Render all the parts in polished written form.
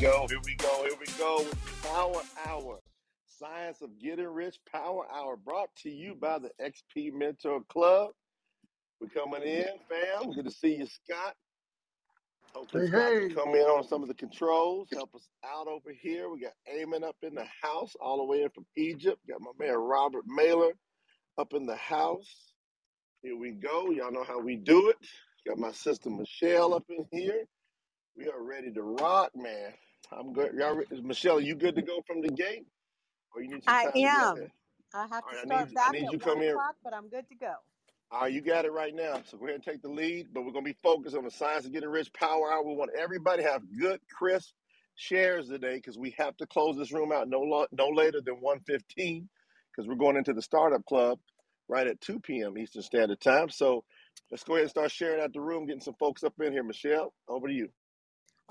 Here we go. Power Hour, Science of Getting Rich, Power Hour, brought to you by the XP Mentor Club. We're coming in, fam. Good to see you, Scott. Hopefully, hey, Scott can come in on some of the controls, help us out over here. We got Eamon up in the house, all the way in from Egypt. Got my man Robert Mailer up in the house. Here we go. Y'all know how we do it. Got my sister Michelle up in here. We are ready to rock, man. I'm good. Michelle, are you good to go from the gate? Or you need some time? I am. I have to start back at 1 o'clock, but I'm good to go. All right, you got it right now. So go ahead and take the lead, but we're going to be focused on the Science of Getting Rich Power Hour. We want everybody to have good, crisp shares today because we have to close this room out no later than 1:15 because we're going into the Startup Club right at 2 p.m. Eastern Standard Time. So let's go ahead and start sharing out the room, getting some folks up in here. Michelle, over to you.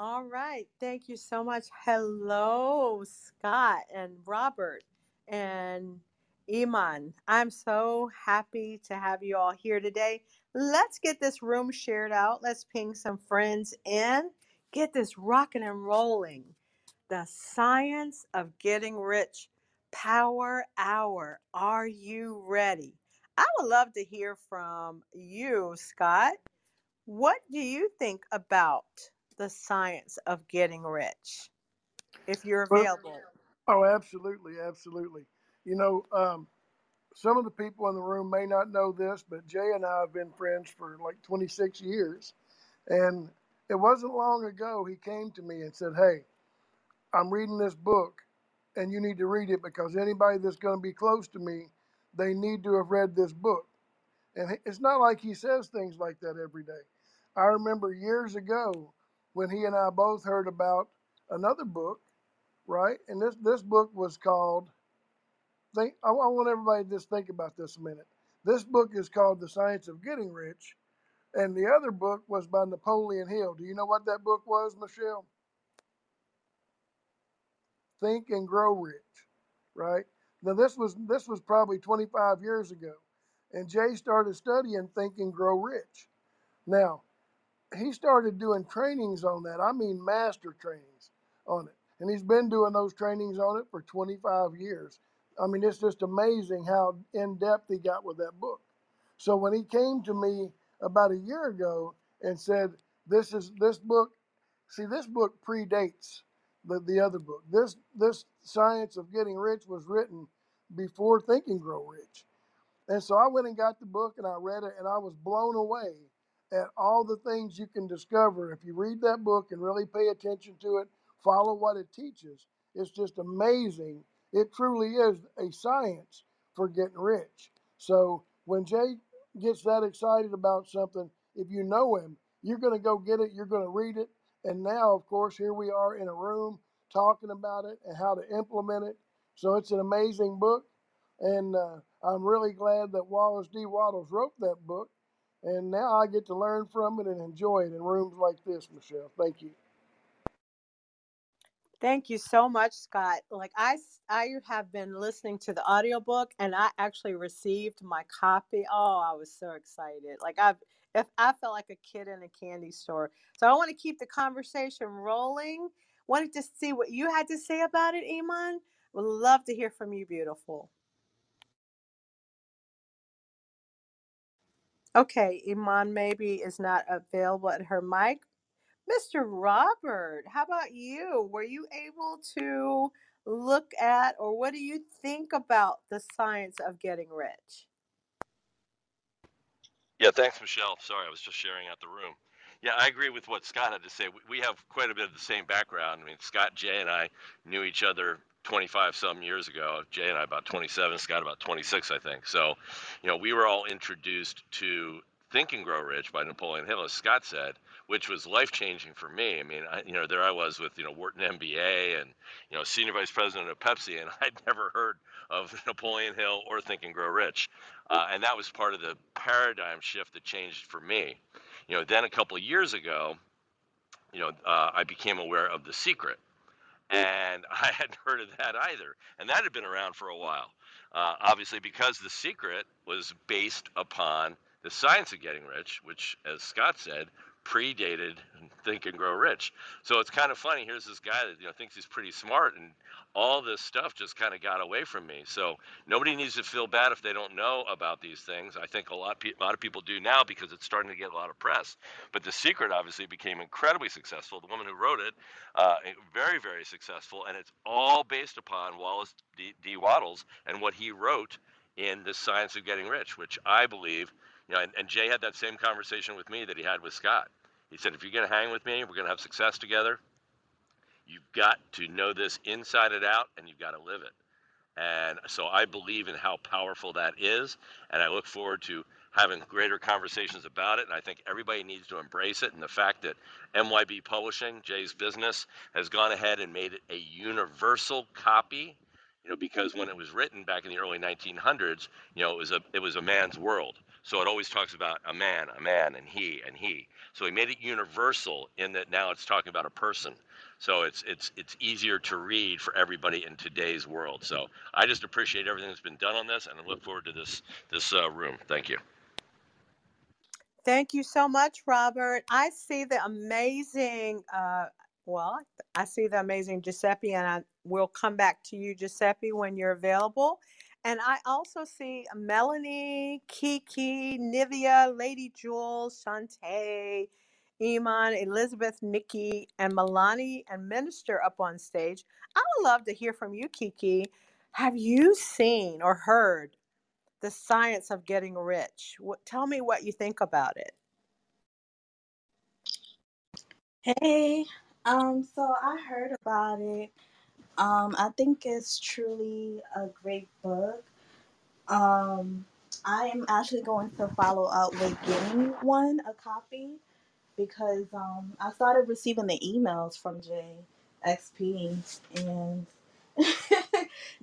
All right. Thank you so much. Hello, Scott and Robert and Iman. I'm so happy to have you all here today. Let's get this room shared out. Let's ping some friends in. Get this rocking and rolling. The Science of Getting Rich Power Hour. Are you ready? I would love to hear from you, Scott. What do you think about the Science of Getting Rich, if you're available? Oh, absolutely. Absolutely. You know, some of the people in the room may not know this, but Jay and I have been friends for like 26 years. And it wasn't long ago he came to me and said, hey, I'm reading this book and you need to read it because anybody that's going to be close to me, they need to have read this book. And it's not like he says things like that every day. I remember years ago, when he and I both heard about another book, right? And this book was called, I want everybody to just think about this a minute. This book is called The Science of Getting Rich, and the other book was by Napoleon Hill. Do you know what that book was, Michelle? Think and Grow Rich, right? Now this was probably 25 years ago, and Jay started studying Think and Grow Rich. Now, he started doing trainings on that. I mean, master trainings on it. And he's been doing those trainings on it for 25 years. I mean, it's just amazing how in depth he got with that book. So when he came to me about a year ago and said, this book predates the other book. This Science of Getting Rich was written before Think and Grow Rich. And so I went and got the book and I read it and I was blown away at all the things you can discover if you read that book and really pay attention to it, follow what it teaches. It's just amazing. It truly is a science for getting rich. So when Jay gets that excited about something, if you know him, you're going to go get it, you're going to read it. And now, of course, here we are in a room talking about it and how to implement it. So it's an amazing book. And I'm really glad that Wallace D. Wattles wrote that book. And now I get to learn from it and enjoy it in rooms like this, Michelle. Thank you. Thank you so much, Scott. Like I have been listening to the audiobook and I actually received my copy. Oh, I was so excited. Like I felt like a kid in a candy store. So I want to keep the conversation rolling. Wanted to see what you had to say about it, Iman. Would love to hear from you, beautiful. Okay, Iman maybe is not available at her mic. Mr. Robert, how about you? Were you able to look at, or what do you think about the Science of Getting Rich? Yeah, thanks, Michelle. Sorry, I was just sharing out the room. Yeah, I agree with what Scott had to say. We have quite a bit of the same background. I mean, Scott, Jay, and I knew each other 25-some years ago. Jay and I about 27, Scott about 26, I think. So, you know, we were all introduced to Think and Grow Rich by Napoleon Hill, as Scott said, which was life-changing for me. I mean, there I was with, Wharton MBA and, senior vice president of Pepsi, and I'd never heard of Napoleon Hill or Think and Grow Rich. And that was part of the paradigm shift that changed for me. Then a couple of years ago, I became aware of The Secret. And I hadn't heard of that either. And that had been around for a while. Obviously, because The Secret was based upon the Science of Getting Rich, which, as Scott said, predated Think and Grow Rich. So it's kind of funny. Here's this guy that, you know, thinks he's pretty smart, and all this stuff just kind of got away from me. So nobody needs to feel bad if they don't know about these things. I think a lot of people do now because it's starting to get a lot of press. But The Secret obviously became incredibly successful. The woman who wrote it, very, very successful. And it's all based upon Wallace D. Wattles and what he wrote in The Science of Getting Rich, which I believe, you know, and Jay had that same conversation with me that he had with Scott. He said, if you're going to hang with me, we're going to have success together. You've got to know this inside and out, and you've got to live it. And so I believe in how powerful that is, and I look forward to having greater conversations about it. And I think everybody needs to embrace it. And the fact that MYB Publishing, Jay's business, has gone ahead and made it a universal copy, you know, because when it was written back in the early 1900s, you know, it was a man's world. So it always talks about a man, and he, and he. So he made it universal in that now it's talking about a person. So it's easier to read for everybody in today's world. So I just appreciate everything that's been done on this, and I look forward to this room. Thank you. Thank you so much, Robert. I see the amazing, Giuseppe, and I will come back to you, Giuseppe, when you're available. And I also see Melanie, Kiki, Nivea, Lady Jules, Shantae, Iman, Elizabeth, Nikki, and Milani, and Minister up on stage. I would love to hear from you, Kiki. Have you seen or heard The Science of Getting Rich? Tell me what you think about it. Hey, so I heard about it. I think it's truly a great book. I am actually going to follow up with getting a copy, because I started receiving the emails from JXP and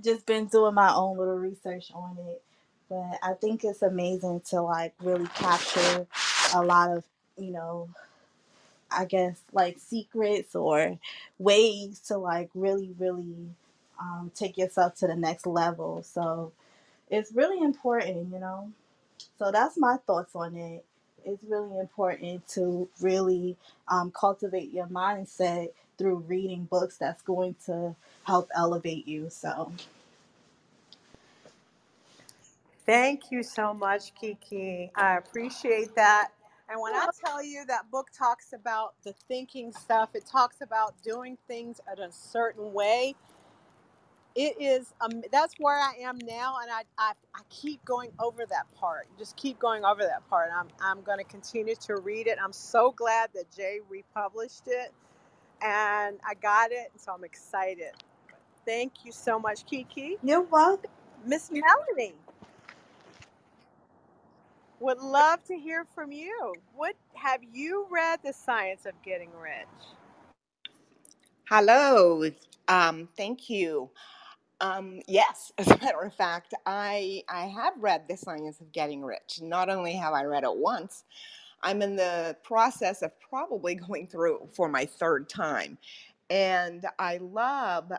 just been doing my own little research on it. But I think it's amazing to like really capture a lot of, you know, I guess like secrets or ways to like really, really take yourself to the next level. So it's really important, you know. So that's my thoughts on it. It's really important to really cultivate your mindset through reading books that's going to help elevate you. So thank you so much, Kiki. I appreciate that. And when I tell you that book talks about the thinking stuff, it talks about doing things at a certain way. It is, that's where I am now. And I keep going over that part, just keep going over that part. I'm going to continue to read it. I'm so glad that Jay republished it and I got it. And so I'm excited. Thank you so much, Kiki. You're welcome. Miss Melanie, would love to hear from you. What have you read The Science of Getting Rich? Hello. Thank you. Yes, as a matter of fact, I have read The Science of Getting Rich. Not only have I read it once, I'm in the process of probably going through for my third time. And I love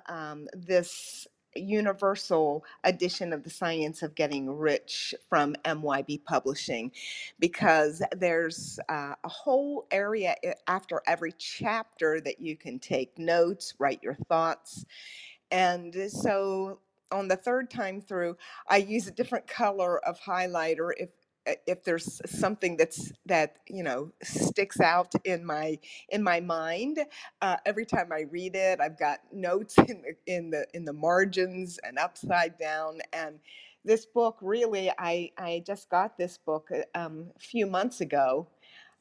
this universal edition of The Science of Getting Rich from MYB Publishing, because there's a whole area after every chapter that you can take notes, write your thoughts. And so on the third time through, I use a different color of highlighter if there's something that you know sticks out in my mind. Every time I read it, I've got notes in the margins and upside down. And this book, really, I just got this book a few months ago,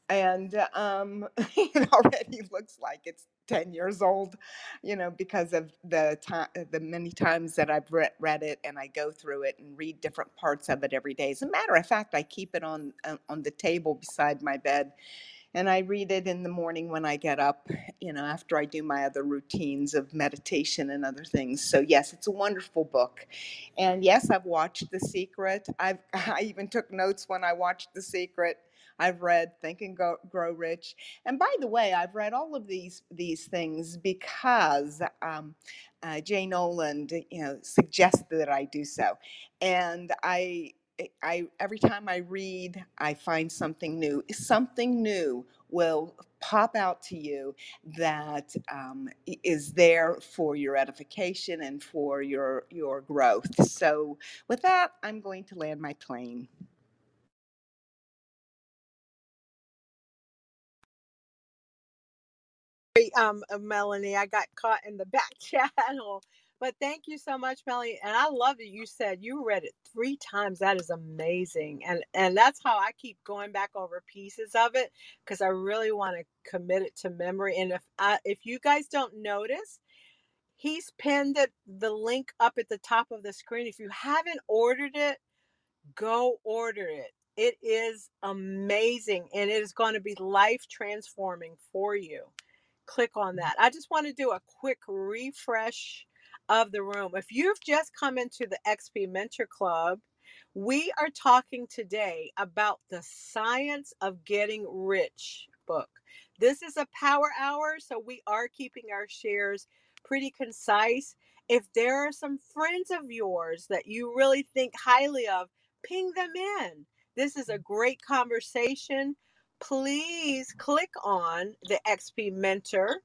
and it already looks like it's 10 years old, you know, because of the many times that I've read it, and I go through it and read different parts of it every day. As a matter of fact, I keep it on the table beside my bed, and I read it in the morning when I get up, you know, after I do my other routines of meditation and other things. So yes, it's a wonderful book. And yes, I've watched The Secret. I even took notes when I watched The Secret. I've read Think and Grow Rich. And by the way, I've read all of these things because Jay Noland, you know, suggested that I do so. And I every time I read, I find something new. Something new will pop out to you that is there for your edification and for your growth. So with that, I'm going to land my plane. Melanie, I got caught in the back channel. But thank you so much, Melanie. And I love that you said you read it 3 times. That is amazing. And that's how I keep going back over pieces of it, because I really want to commit it to memory. And if you guys don't notice, he's pinned the link up at the top of the screen. If you haven't ordered it, go order it. It is amazing. And it is going to be life transforming for you. Click on that. I just want to do a quick refresh of the room. If you've just come into the XP Mentor Club, we are talking today about The Science of Getting Rich book. This is a power hour, so we are keeping our shares pretty concise. If there are some friends of yours that you really think highly of, ping them in. This is a great conversation. Please click on the XP Mentor.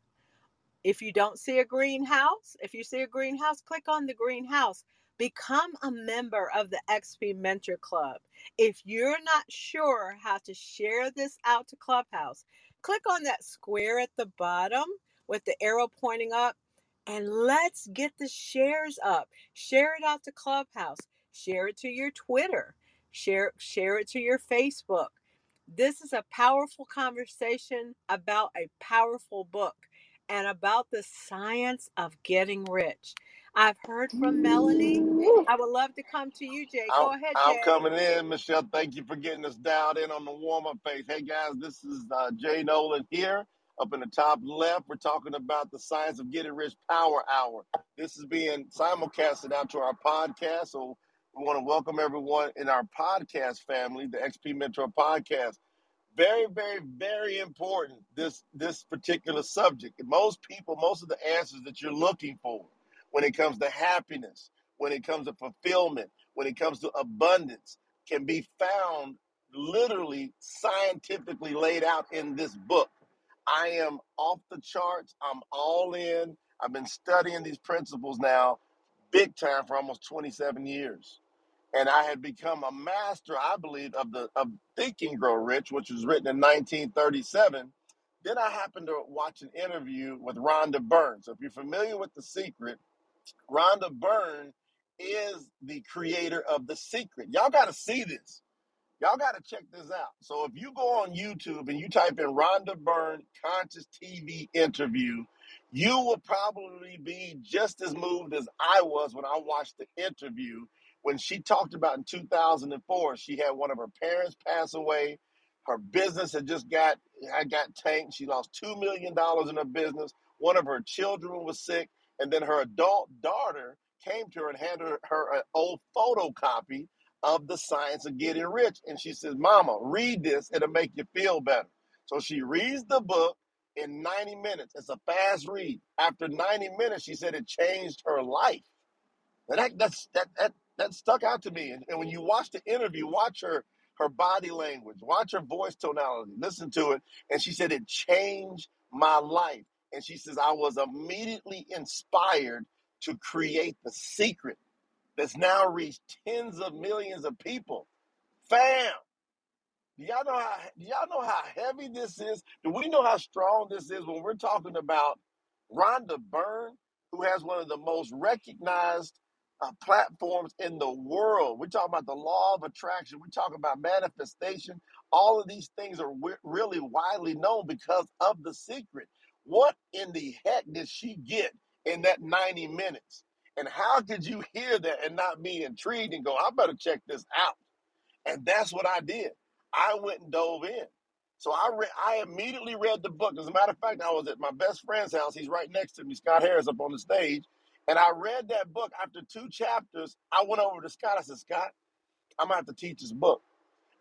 If you don't see a greenhouse, if you see a greenhouse, click on the greenhouse. Become a member of the XP Mentor Club. If you're not sure how to share this out to Clubhouse, click on that square at the bottom with the arrow pointing up, and let's get the shares up. Share it out to Clubhouse. Share it to your Twitter. Share it to your Facebook. This is a powerful conversation about a powerful book and about the science of getting rich. I've heard from Melanie. I would love to come to you, Jay. Go ahead, Jay. I'm coming in, Michelle. Thank you for getting us dialed in on the warm-up phase. Hey, guys, this is Jay Noland here. Up in the top left, we're talking about the Science of Getting Rich Power Hour. This is being simulcasted out to our podcast, so we want to welcome everyone in our podcast family, the XP Mentor Podcast. Very, very, very important, this particular subject. Most people, most of the answers that you're looking for when it comes to happiness, when it comes to fulfillment, when it comes to abundance, can be found literally scientifically laid out in this book. I am off the charts. I'm all in. I've been studying these principles now big time for almost 27 years. And I had become a master, I believe, of Think and Grow Rich, which was written in 1937. Then I happened to watch an interview with Rhonda Byrne. So if you're familiar with The Secret, Rhonda Byrne is the creator of The Secret. Y'all got to see this. Y'all got to check this out. So if you go on YouTube and you type in Rhonda Byrne Conscious TV Interview, you will probably be just as moved as I was when I watched the interview. When she talked about in 2004, she had one of her parents pass away. Her business had just got tanked. She lost $2 million in her business. One of her children was sick. And then her adult daughter came to her and handed her an old photocopy of The Science of Getting Rich. And she says, "Mama, read this. It'll make you feel better." So she reads the book in 90 minutes. It's a fast read. After 90 minutes, she said it changed her life. And that stuck out to me. And when you watch the interview, watch her body language, watch her voice tonality, listen to it. And she said, "It changed my life." And she says, "I was immediately inspired to create The Secret that's now reached tens of millions of people." Fam, do y'all know how heavy this is? Do we know how strong this is when we're talking about Rhonda Byrne, who has one of the most recognized platforms in the world? We're talking about the law of attraction. We're talking about manifestation. All of these things are really widely known because of The Secret. What in the heck did she get in that 90 minutes? And how could you hear that and not be intrigued and go, "I better check this out"? And that's what I did. I went and dove in. So I immediately read the book. As a matter of fact, I was at my best friend's house. He's right next to me, Scott Harris, up on the stage. And I read that book. After 2 chapters, I went over to Scott. I said, "Scott, I'm going to have to teach this book."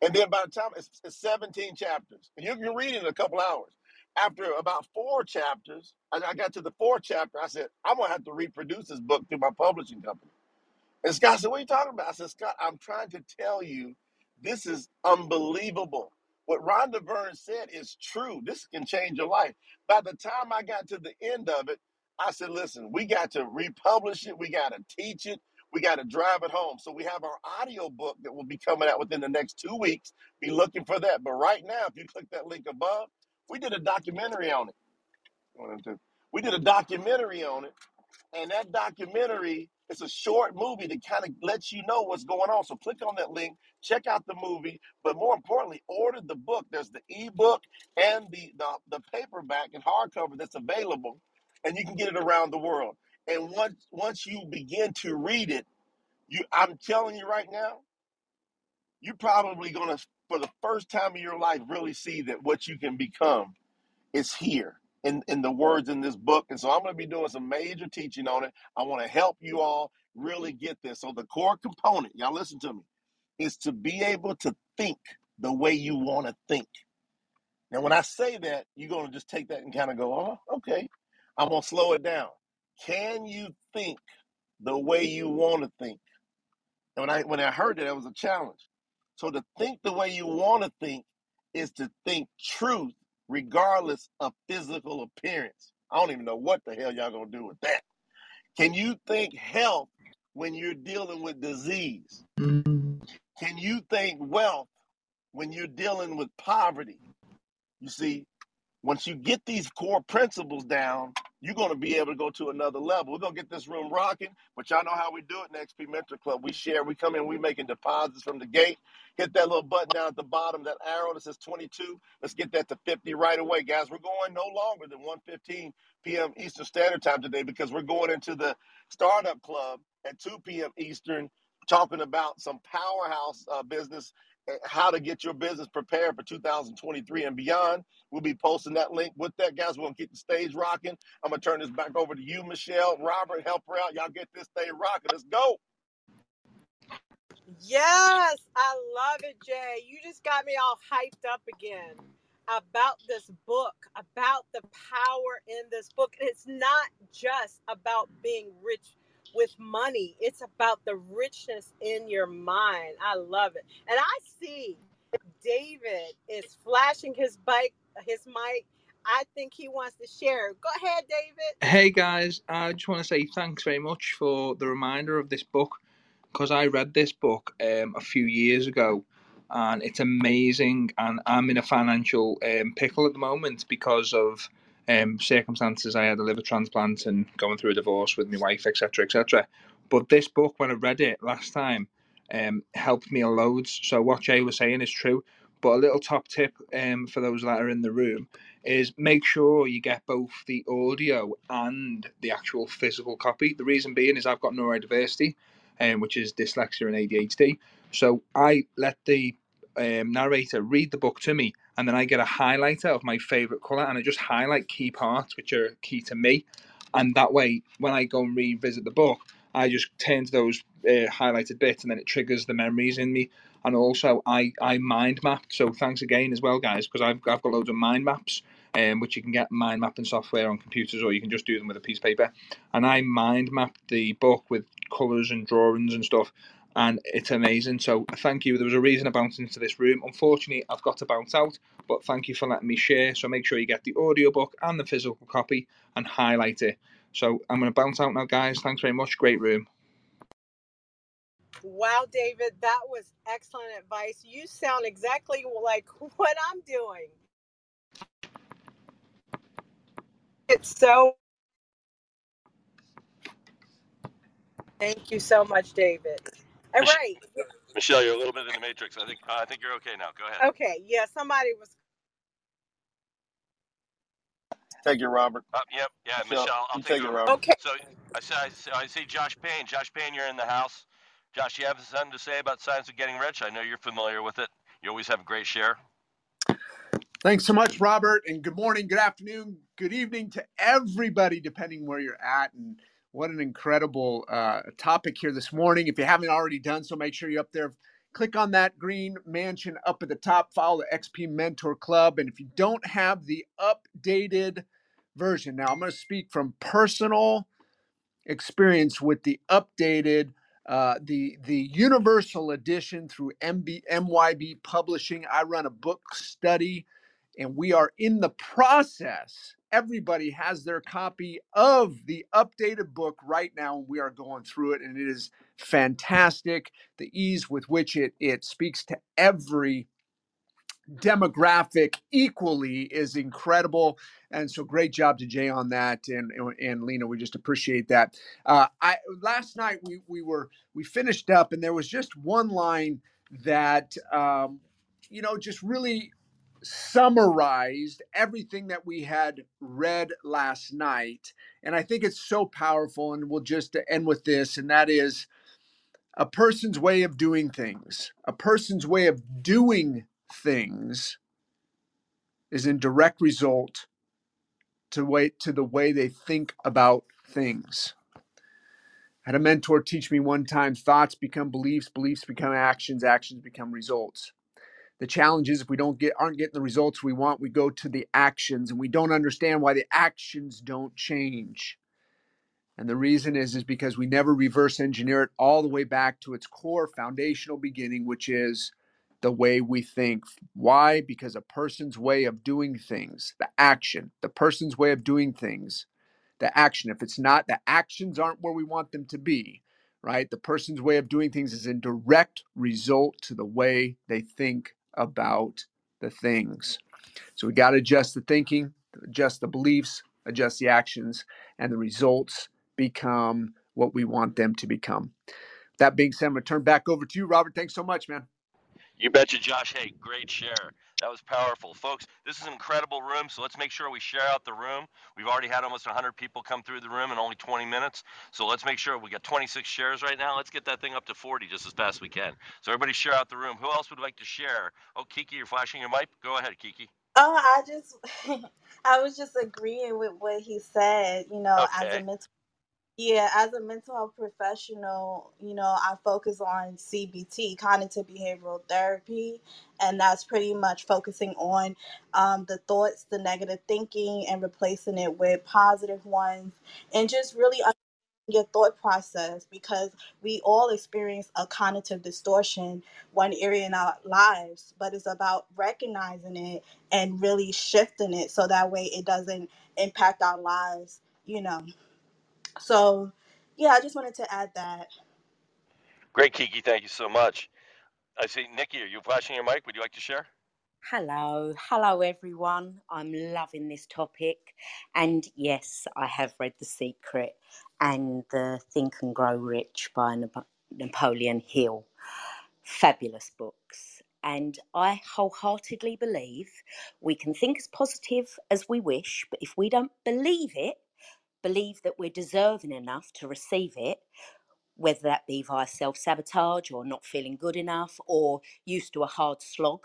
And then by the time, it's 17 chapters. And you can read it in a couple hours. After about 4 chapters, I got to the 4th chapter. I said, "I'm going to have to reproduce this book through my publishing company." And Scott said, what are you talking about? I said, Scott, I'm trying to tell you, this is unbelievable. What Rhonda Byrne said is true. This can change your life. By the time I got to the end of it, I said, listen, we got to republish it. We got to teach it. We got to drive it home. So we have our audio book that will be coming out within the next 2 weeks. Be looking for that. But right now, if you click that link above, we did a documentary on it. We did a documentary on it. And that documentary, it's a short movie that kind of lets you know what's going on. So click on that link, check out the movie, but more importantly, order the book. There's the ebook and the paperback and hardcover that's available, and you can get it around the world. And once you begin to read it, I'm telling you right now, you're probably going to, for the first time in your life, really see that what you can become is here in the words in this book. And so I'm going to be doing some major teaching on it. I want to help you all really get this. So the core component, y'all listen to me, is to be able to think the way you want to think. Now, when I say that, you're going to just take that and kind of go, oh, okay. I'm going to slow it down. Can you think the way you want to think? And when I heard that, it was a challenge. So to think the way you want to think is to think truth regardless of physical appearance. I don't even know what the hell y'all going to do with that. Can you think health when you're dealing with disease? Can you think wealth when you're dealing with poverty? You see, once you get these core principles down, you're going to be able to go to another level. We're going to get this room rocking, but y'all know how we do it in XP Mentor Club. We share, we come in, we making deposits from the gate. Hit that little button down at the bottom, that arrow that says 22. Let's get that to 50 right away, guys. We're going no longer than 1:15 p.m. Eastern Standard Time today because we're going into the Startup Club at 2 p.m. Eastern, talking about some powerhouse business, how to get your business prepared for 2023 and beyond. We'll be posting that link with that, guys. We're going to keep the stage rocking. I'm going to turn this back over to you, Michelle. Robert, help her out. Y'all get this thing rocking. Let's go. Yes, I love it, Jay. You just got me all hyped up again about this book, about the power in this book. And it's not just about being rich with money. It's about the richness in your mind. I love it. And I see David is flashing his mic. I think he wants to share. Go ahead, David. Hey, guys. I just want to say thanks very much for the reminder of this book, because I read this book a few years ago, and it's amazing. And I'm in a financial pickle at the moment because of circumstances. I had a liver transplant and going through a divorce with my wife, etc., etc. But this book, when I read it last time, helped me a loads. So what Jay was saying is true. But a little top tip for those that are in the room is make sure you get both the audio and the actual physical copy. The reason being is I've got neurodiversity, which is dyslexia and ADHD. So I let the narrator read the book to me, and then I get a highlighter of my favorite color, and I just highlight key parts which are key to me. And that way, when I go and revisit the book, I just turn to those highlighted bits, and then it triggers the memories in me. And also I mind mapped, so thanks again as well, guys, because I've got loads of mind maps, which you can get mind mapping software on computers, or you can just do them with a piece of paper. And I mind mapped the book with colors and drawings and stuff, and it's amazing. So thank you. There was a reason I bounced into this room. Unfortunately, I've got to bounce out, but thank you for letting me share. So make sure you get the audiobook and the physical copy and highlight it. So I'm going to bounce out now, guys. Thanks very much. Great room. Wow, David, that was excellent advice. You sound exactly like what I'm doing. It's so... Thank you so much, David. All right. Michelle, you're a little bit in the matrix. I think you're okay now. Go ahead. Okay. Yeah, somebody was. Take it, Robert. Yep. Yeah, Michelle. I'll take it, Robert. Okay. So I see Josh Payne. Josh Payne, you're in the house. Josh, you have something to say about The Science of Getting Rich? I know you're familiar with it. You always have a great share. Thanks so much, Robert. And good morning, good afternoon, good evening to everybody, depending where you're at. And what an incredible topic here this morning. If you haven't already done so, make sure you're up there. Click on that green mansion up at the top. Follow the XP Mentor Club. And if you don't have the updated version, now I'm going to speak from personal experience with the updated the universal edition through MYB Publishing. I run a book study, and we are in the process. Everybody has their copy of the updated book right now, and we are going through it, and it is fantastic. The ease with which it speaks to every demographic equally is incredible. And so great job to Jay on that. And Lena, we just appreciate that. Last night we finished up, and there was just one line that, just really summarized everything that we had read last night. And I think it's so powerful, and we'll just end with this. And that is a person's way of doing things. A person's way of doing things is in direct result to the way they think about things. I had a mentor teach me one time, thoughts become beliefs, beliefs become actions, actions become results. The challenge is if we aren't getting the results we want, we go to the actions, and we don't understand why the actions don't change. And the reason is because we never reverse engineer it all the way back to its core foundational beginning, which is the way we think. Why? Because a person's way of doing things, the action, the person's way of doing things, the action, if it's not, the actions aren't where we want them to be, right? The person's way of doing things is in direct result to the way they think about the things. So we got to adjust the thinking, adjust the beliefs, adjust the actions, and the results become what we want them to become. That being said, I'm going to turn back over to you, Robert. Thanks so much, man. You betcha, Josh. Hey, great share. That was powerful. Folks, this is an incredible room, so let's make sure we share out the room. We've already had almost 100 people come through the room in only 20 minutes, so let's make sure we got 26 shares right now. Let's get that thing up to 40 just as fast as we can. So everybody share out the room. Who else would like to share? Oh, Kiki, you're flashing your mic. Go ahead, Kiki. Oh, I was just agreeing with what he said, okay. As a mental health professional, I focus on CBT, cognitive behavioral therapy, and that's pretty much focusing on the thoughts, the negative thinking, and replacing it with positive ones, and just really your thought process, because we all experience a cognitive distortion, one area in our lives, but it's about recognizing it and really shifting it so that way it doesn't impact our lives, So, I just wanted to add that. Great, Kiki. Thank you so much. I see, Nikki, are you flashing your mic? Would you like to share? Hello. Hello, everyone. I'm loving this topic. And yes, I have read The Secret and the Think and Grow Rich by Napoleon Hill. Fabulous books. And I wholeheartedly believe we can think as positive as we wish, but if we don't believe it, believe that we're deserving enough to receive it, whether that be via self-sabotage or not feeling good enough or used to a hard slog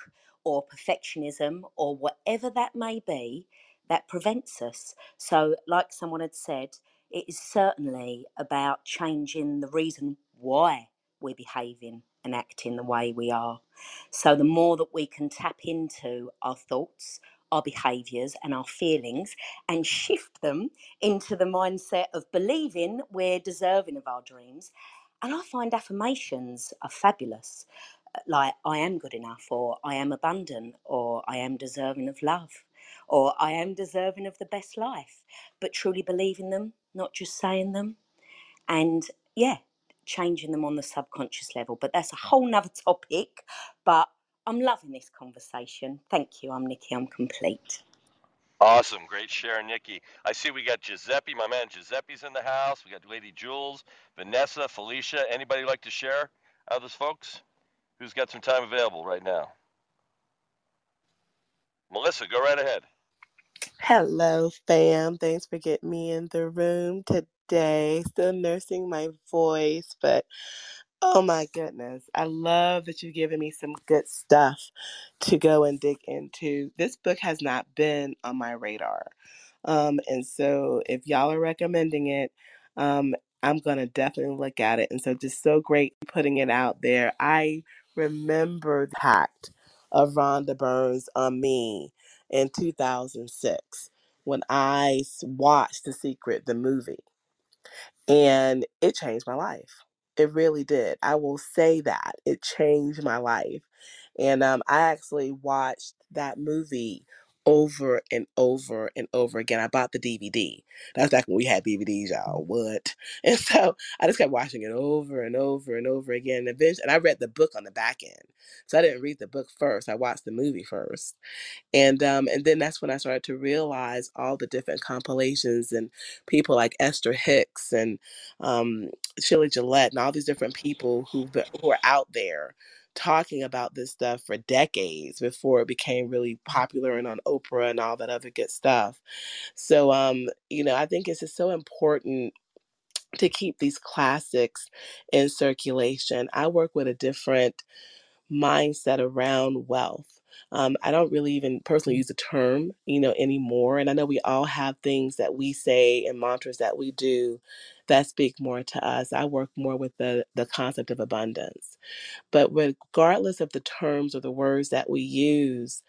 or perfectionism or whatever that may be, that prevents us. So like someone had said, it is certainly about changing the reason why we're behaving and acting the way we are. So the more that we can tap into our thoughts, our behaviours and our feelings and shift them into the mindset of believing we're deserving of our dreams. And I find affirmations are fabulous, like I am good enough, or I am abundant, or I am deserving of love, or I am deserving of the best life, but truly believing them, not just saying them. And changing them on the subconscious level. But that's a whole nother topic, but I'm loving this conversation. Thank you. I'm Nikki. I'm complete. Awesome. Great share, Nikki. I see we got Giuseppe. My man Giuseppe's in the house. We got Lady Jules, Vanessa, Felicia. Anybody like to share out of those folks? Who's got some time available right now? Melissa, go right ahead. Hello, fam. Thanks for getting me in the room today. Still nursing my voice, but oh my goodness. I love that you've given me some good stuff to go and dig into. This book has not been on my radar. And so if y'all are recommending it, I'm going to definitely look at it. And so just so great putting it out there. I remember the impact of Rhonda Byrne's on me in 2006 when I watched The Secret, the movie, and it changed my life. It really did. I will say that. It changed my life. And I actually watched that movie over and over and over again. I bought the DVD. That's back when we had DVDs, y'all. What? And so I just kept watching it over and over and over again. And eventually, and I read the book on the back end. So I didn't read the book first. I watched the movie first. And then that's when I started to realize all the different compilations and people like Esther Hicks and Shirley Gillette and all these different people who are out there talking about this stuff for decades before it became really popular and on Oprah and all that other good stuff. So, you know, I think it's just so important to keep these classics in circulation. I work with a different mindset around wealth. I don't really even personally use the term, you know, anymore. And I know we all have things that we say and mantras that we do that speak more to us. I work more with the concept of abundance. But regardless of the terms or the words that we use,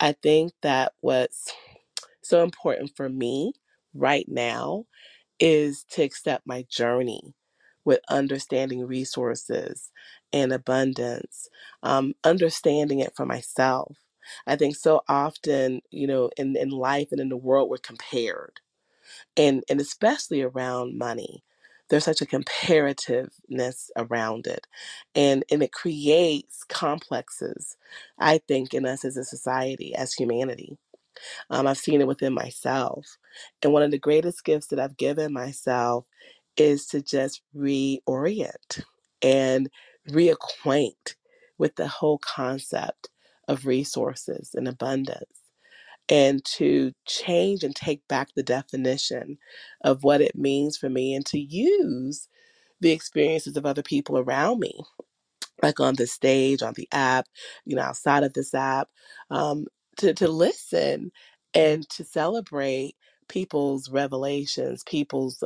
I think that what's so important for me right now is to accept my journey with understanding resources and abundance, understanding it for myself. I think so often, you know, in life and in the world, we're compared. And especially around money, there's such a comparativeness around it. And it creates complexes, I think, in us as a society, as humanity. I've seen it within myself. And one of the greatest gifts that I've given myself is to just reorient and reacquaint with the whole concept of resources and abundance, and to change and take back the definition of what it means for me, and to use the experiences of other people around me, like on the stage, on the app, you know, outside of this app, to listen and to celebrate people's revelations, people's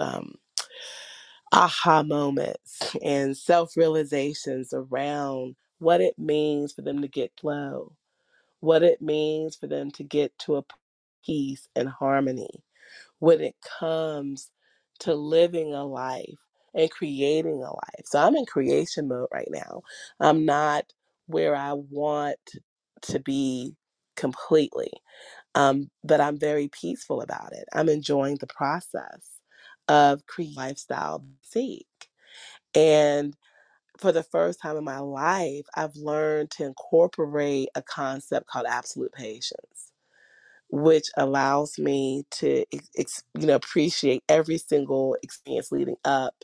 aha moments and self-realizations around what it means for them to get low, what it means for them to get to a peace and harmony when it comes to living a life and creating a life. So I'm in creation mode right now. I'm not where I want to be completely, but I'm very peaceful about it. I'm enjoying the process of creating lifestyle seek. And for the first time in my life, I've learned to incorporate a concept called absolute patience, which allows me to, you know, appreciate every single experience leading up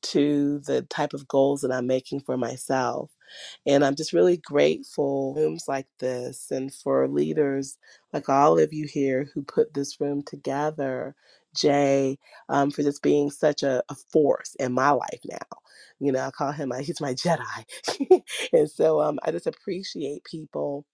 to the type of goals that I'm making for myself. And I'm just really grateful for rooms like this and for leaders like all of you here who put this room together, Jay, for just being such a force in my life now. You know, I call him, he's my Jedi. And so I just appreciate people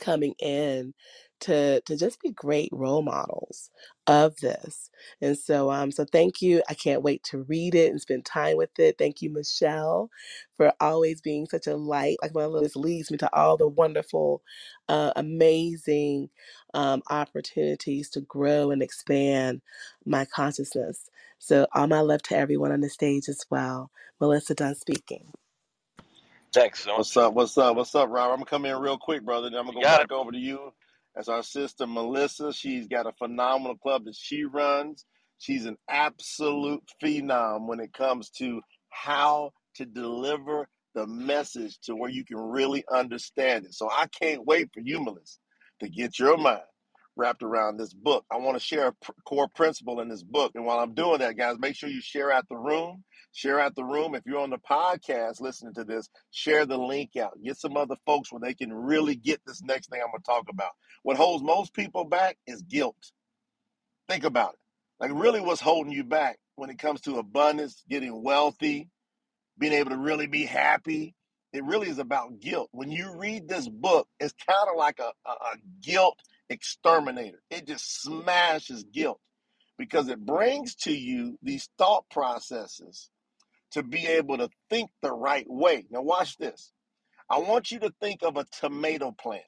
coming in to just be great role models of this. And so, so thank you. I can't wait to read it and spend time with it. Thank you, Michelle, for always being such a light. Like, well, this leads me to all the wonderful, amazing opportunities to grow and expand my consciousness. So all my love to everyone on the stage as well. Melissa Dunn speaking. Thanks. What's up, Rob? I'm gonna come in real quick, brother. Then I'm gonna go back over to you. That's our sister, Melissa. She's got a phenomenal club that she runs. She's an absolute phenom when it comes to how to deliver the message to where you can really understand it. So I can't wait for you, Melissa, to get your mind wrapped around this book. I want to share a core principle in this book. And while I'm doing that, guys, make sure you share out the room. Share out the room. If you're on the podcast listening to this, share the link out. Get some other folks where they can really get this next thing I'm going to talk about. What holds most people back is guilt. Think about it. Like, really what's holding you back when it comes to abundance, getting wealthy, being able to really be happy? It really is about guilt. When you read this book, it's kind of like a guilt exterminator. It just smashes guilt because it brings to you these thought processes to be able to think the right way. Now watch this. I want you to think of a tomato plant.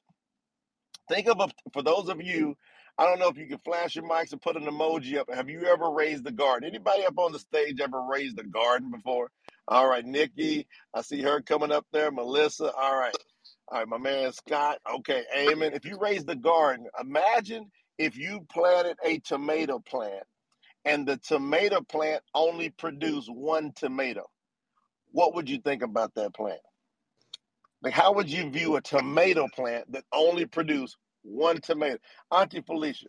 Think of for those of you, I don't know if you can flash your mics and put an emoji up. Have you ever raised a garden? Anybody up on the stage ever raised a garden before? All right, Nikki, I see her coming up there. Melissa, all right. All right, my man Scott. Okay, Amen. If you raise the garden, imagine if you planted a tomato plant and the tomato plant only produced one tomato. What would you think about that plant? Like, how would you view a tomato plant that only produced one tomato? Auntie Felicia,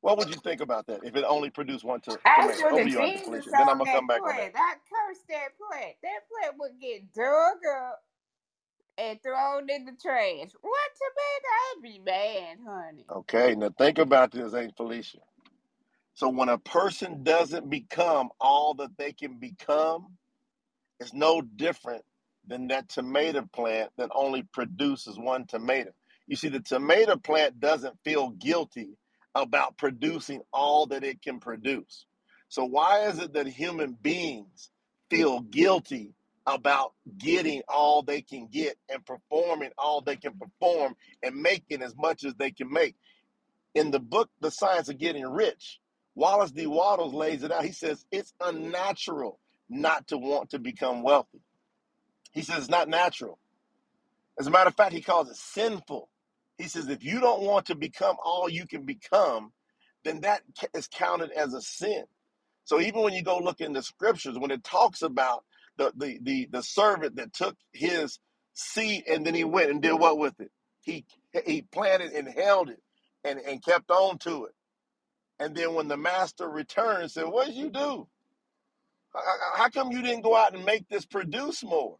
what would you think about that if it only produced one tomato? I should have Jesus on then I'm gonna come back plant. I cursed that plant. That plant would get dug up and thrown in the trash. What tomato? I'd be mad, honey. Okay, now think about this, Aunt Felicia. So when a person doesn't become all that they can become, it's no different than that tomato plant that only produces one tomato. You see, the tomato plant doesn't feel guilty about producing all that it can produce. So why is it that human beings feel guilty about getting all they can get and performing all they can perform and making as much as they can make? In the book, The Science of Getting Rich, Wallace D. Wattles lays it out. He says, it's unnatural not to want to become wealthy. He says, it's not natural. As a matter of fact, he calls it sinful. He says, if you don't want to become all you can become, then that is counted as a sin. So even when you go look in the scriptures, when it talks about the servant that took his seed and then he went and did what with it? He planted and held it and kept on to it. And then when the master returned, said, what did you do? How come you didn't go out and make this produce more?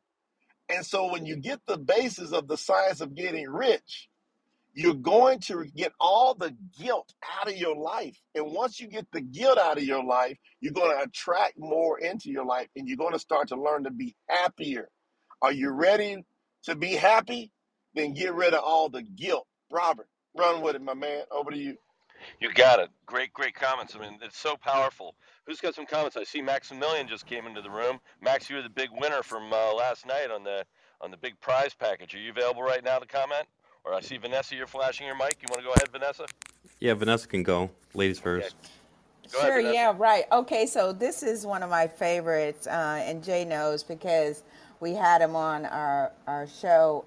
And so when you get the basis of The Science of Getting Rich, you're going to get all the guilt out of your life. And once you get the guilt out of your life, you're going to attract more into your life, and you're going to start to learn to be happier. Are you ready to be happy? Then get rid of all the guilt. Robert, run with it, my man. Over to you. You got it. Great, great comments. I mean, it's so powerful. Who's got some comments? I see Maximilian just came into the room. Max, you were the big winner from last night on the big prize package. Are you available right now to comment? Or I see Vanessa, you're flashing your mic. You want to go ahead, Vanessa? Yeah, Vanessa can go. Ladies first. Okay. Go sure, ahead, yeah, right. Okay, so this is one of my favorites, and Jay knows because we had him on our show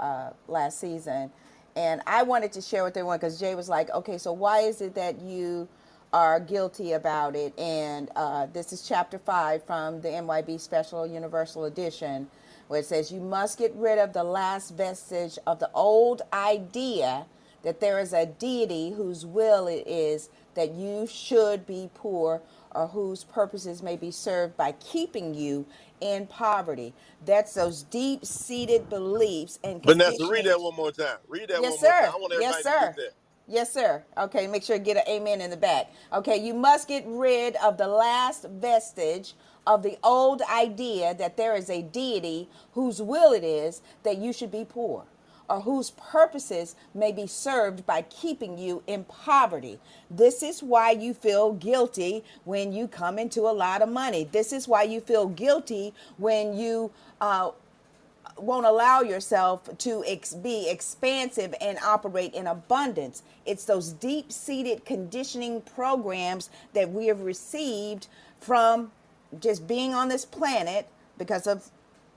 last season. And I wanted to share with everyone because Jay was like, okay, so why is it that you are guilty about it? And this is chapter 5 from the MYB Special Universal Edition, where it says, you must get rid of the last vestige of the old idea that there is a deity whose will it is that you should be poor, or whose purposes may be served by keeping you in poverty. That's those deep-seated beliefs and conditions. Vanessa, read that one more time. Read that yes, one more sir. Time. I want everybody to get that. Yes, sir. Okay, make sure you get an amen in the back. Okay, you must get rid of the last vestige of the old idea that there is a deity whose will it is that you should be poor, or whose purposes may be served by keeping you in poverty. This is why you feel guilty when you come into a lot of money. This is why you feel guilty when you won't allow yourself to be expansive and operate in abundance. It's those deep-seated conditioning programs that we have received from just being on this planet because of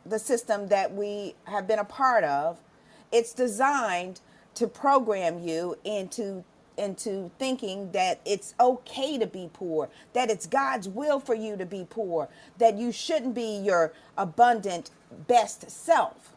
the system that we have been a part of. It's designed to program you into thinking that it's okay to be poor, that it's God's will for you to be poor, that you shouldn't be your abundant best self,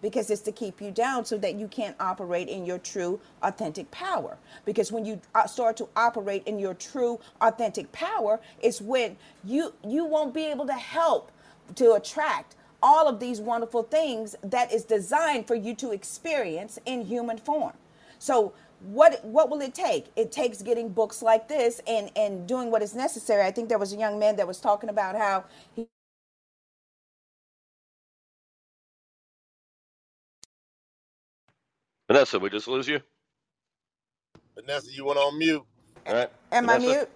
because it's to keep you down so that you can't operate in your true authentic power. Because when you start to operate in your true authentic power, it's when you won't be able to help to attract all of these wonderful things that is designed for you to experience in human form. So what will it take? It takes getting books like this and doing what is necessary. I think there was a young man that was talking about how Vanessa, we just lose you. Vanessa, you went on mute. All right. Am Vanessa? I mute?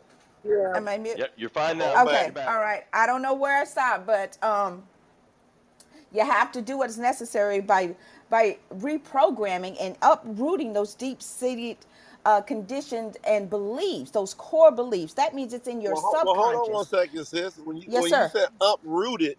Yeah. Am I mute? Yep, you're fine now. Okay. Back. All right. I don't know where I stopped, but you have to do what is necessary by reprogramming and uprooting those deep-seated conditioned and beliefs, those core beliefs. That means it's in your subconscious. Hold on one second, sis. When you said uprooted,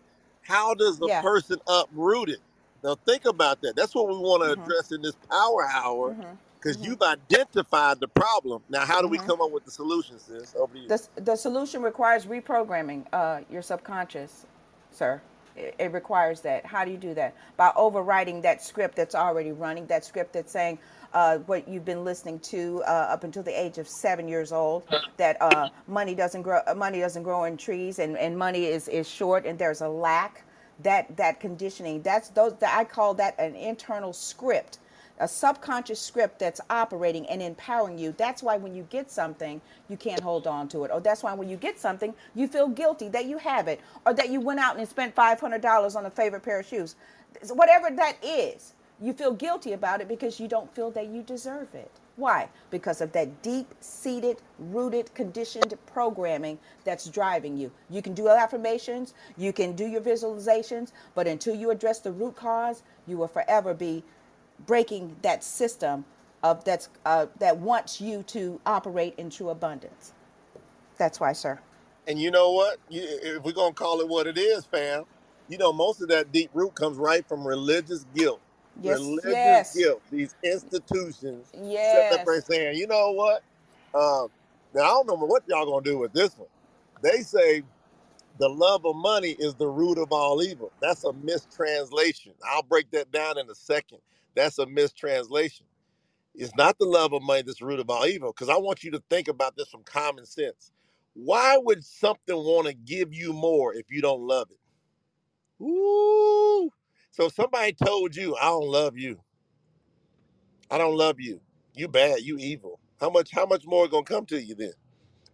How does the person uproot it? Now think about that. That's what we want to address in this power hour, because you've identified the problem. Now, how do we come up with the solution, sis? Over to you. The solution requires reprogramming your subconscious, sir. It requires that. How do you do that? By overriding that script that's already running, that script that's saying what you've been listening to up until the age of 7 years old, that money doesn't grow in trees, and money is short, and there's a lack. That conditioning, that's those that I call that an internal script, a subconscious script that's operating and empowering you. That's why when you get something, you can't hold on to it. Or that's why when you get something, you feel guilty that you have it, or that you went out and spent $500 on a favorite pair of shoes. Whatever that is, you feel guilty about it because you don't feel that you deserve it. Why? Because of that deep-seated, rooted, conditioned programming that's driving you. You can do affirmations, you can do your visualizations, but until you address the root cause, you will forever be breaking that system of that wants you to operate in true abundance. That's why, sir. And you know what? If we're going to call it what it is, fam, you know, most of that deep root comes right from religious guilt. Yes, religious guilt, these institutions set up and saying, you know what? Now, I don't know what y'all going to do with this one. They say the love of money is the root of all evil. That's a mistranslation. I'll break that down in a second. That's a mistranslation. It's not the love of money that's the root of all evil, because I want you to think about this from common sense. Why would something want to give you more if you don't love it? Ooh. So if somebody told you, I don't love you. I don't love you. You bad. You evil. How much more is going to come to you then?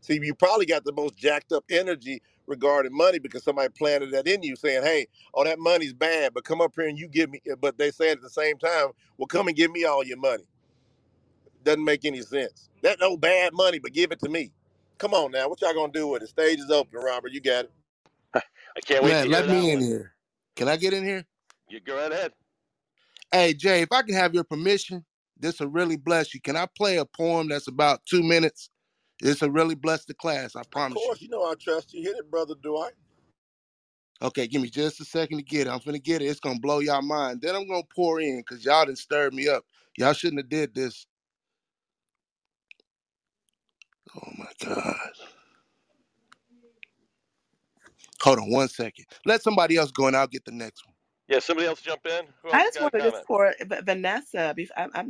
See, you probably got the most jacked up energy regarding money because somebody planted that in you saying, hey, oh, that money's bad, but come up here and you give me. But they said at the same time, well, come and give me all your money. Doesn't make any sense. That no bad money, but give it to me. Come on now. What y'all going to do with it? Stage is open, Robert. You got it. I can't wait to hear that. Let me in here. Can I get in here? You go right ahead. Hey, Jay, if I can have your permission, this will really bless you. Can I play a poem that's about 2 minutes? This will really bless the class, I promise you. Of course, you know I trust you. Hit it, Brother Dwight. Okay, give me just a second to get it. I'm finna get it. It's gonna blow y'all mind. Then I'm gonna pour in because y'all done stirred me up. Y'all shouldn't have did this. Oh, my God. Hold on one second. Let somebody else go and I'll get the next one. Yeah, somebody else jump in. I just wanted to support Vanessa.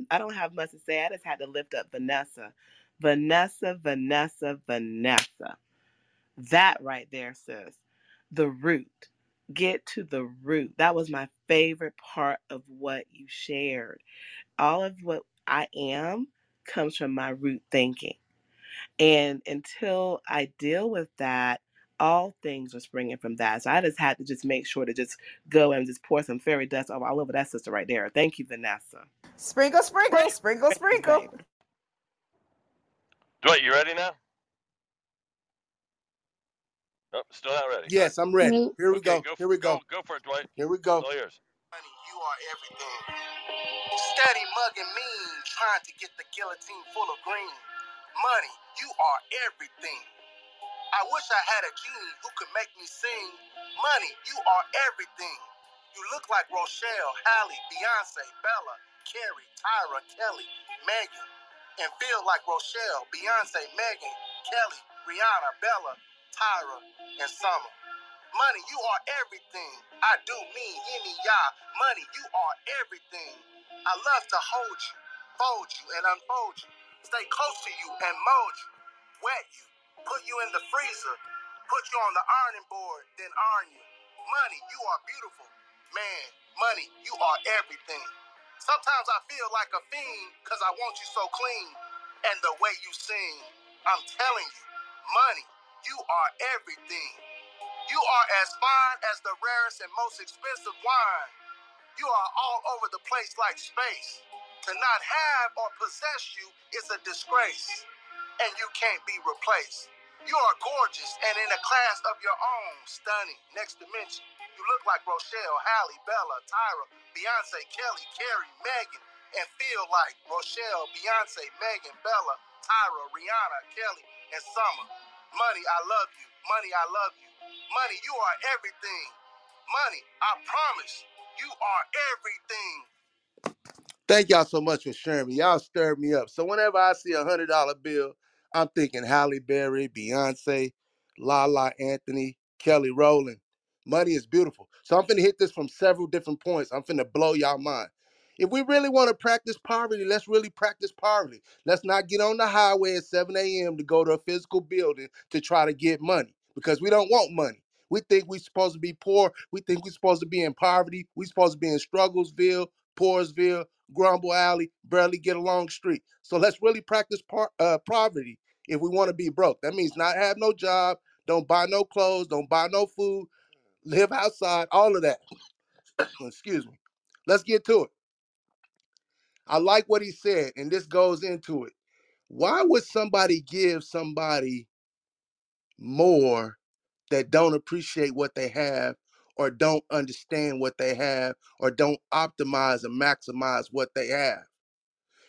I don't have much to say. I just had to lift up Vanessa. Vanessa. That right there, sis. The root. Get to the root. That was my favorite part of what you shared. All of what I am comes from my root thinking. And until I deal with that, all things were springing from that. So I just had to just make sure to just go and just pour some fairy dust all over that sister right there. Thank you, Vanessa. Sprinkle, sprinkle, sprinkle, sprinkle. Dwight, you ready now? Oh, still not ready. Yes, I'm ready. Here we go. Here we go. Go for it, Dwight. Here we go. It's all yours. Honey, you are everything. Steady, mugging, mean, trying to get the guillotine full of green. Money, you are everything. I wish I had a genie who could make me sing. Money, you are everything. You look like Rochelle, Halle, Beyonce, Bella, Carrie, Tyra, Kelly, Megan, and feel like Rochelle, Beyonce, Megan, Kelly, Rihanna, Bella, Tyra, and Summer. Money, you are everything. I do me, him, ya. Money, you are everything. I love to hold you, fold you, and unfold you. Stay close to you and mold you, wet you. Put you in the freezer, put you on the ironing board, then iron you. Money, you are beautiful. Man, money, you are everything. Sometimes I feel like a fiend because I want you so clean. And the way you sing, I'm telling you, money, you are everything. You are as fine as the rarest and most expensive wine. You are all over the place like space. To not have or possess you is a disgrace. And you can't be replaced. You are gorgeous and in a class of your own. Stunning, next dimension. You look like Rochelle, Halle, Bella, Tyra, Beyonce, Kelly, Carrie, Megan, and feel like Rochelle, Beyonce, Megan, Bella, Tyra, Rihanna, Kelly, and Summer. Money, I love you. Money, I love you. Money, you are everything. money. I promise. You are everything. Thank y'all so much for sharing me. Y'all stirred me up. So whenever I see a $100 bill, I'm thinking Halle Berry, Beyonce, Lala Anthony, Kelly Rowland. Money is beautiful. So I'm finna hit this from several different points. I'm finna blow y'all mind. If we really want to practice poverty, let's really practice poverty. Let's not get on the highway at 7 a.m. to go to a physical building to try to get money, because we don't want money. We think we're supposed to be poor. We think we're supposed to be in poverty. We're supposed to be in Strugglesville, Poorsville, Grumble Alley, barely get along street. So let's really practice poverty if we want to be broke. That means not have no job, don't buy no clothes, don't buy no food, live outside, all of that. Excuse me. Let's get to it. I like what he said, and this goes into it. Why would somebody give somebody more that don't appreciate what they have, or don't understand what they have, or don't optimize and maximize what they have?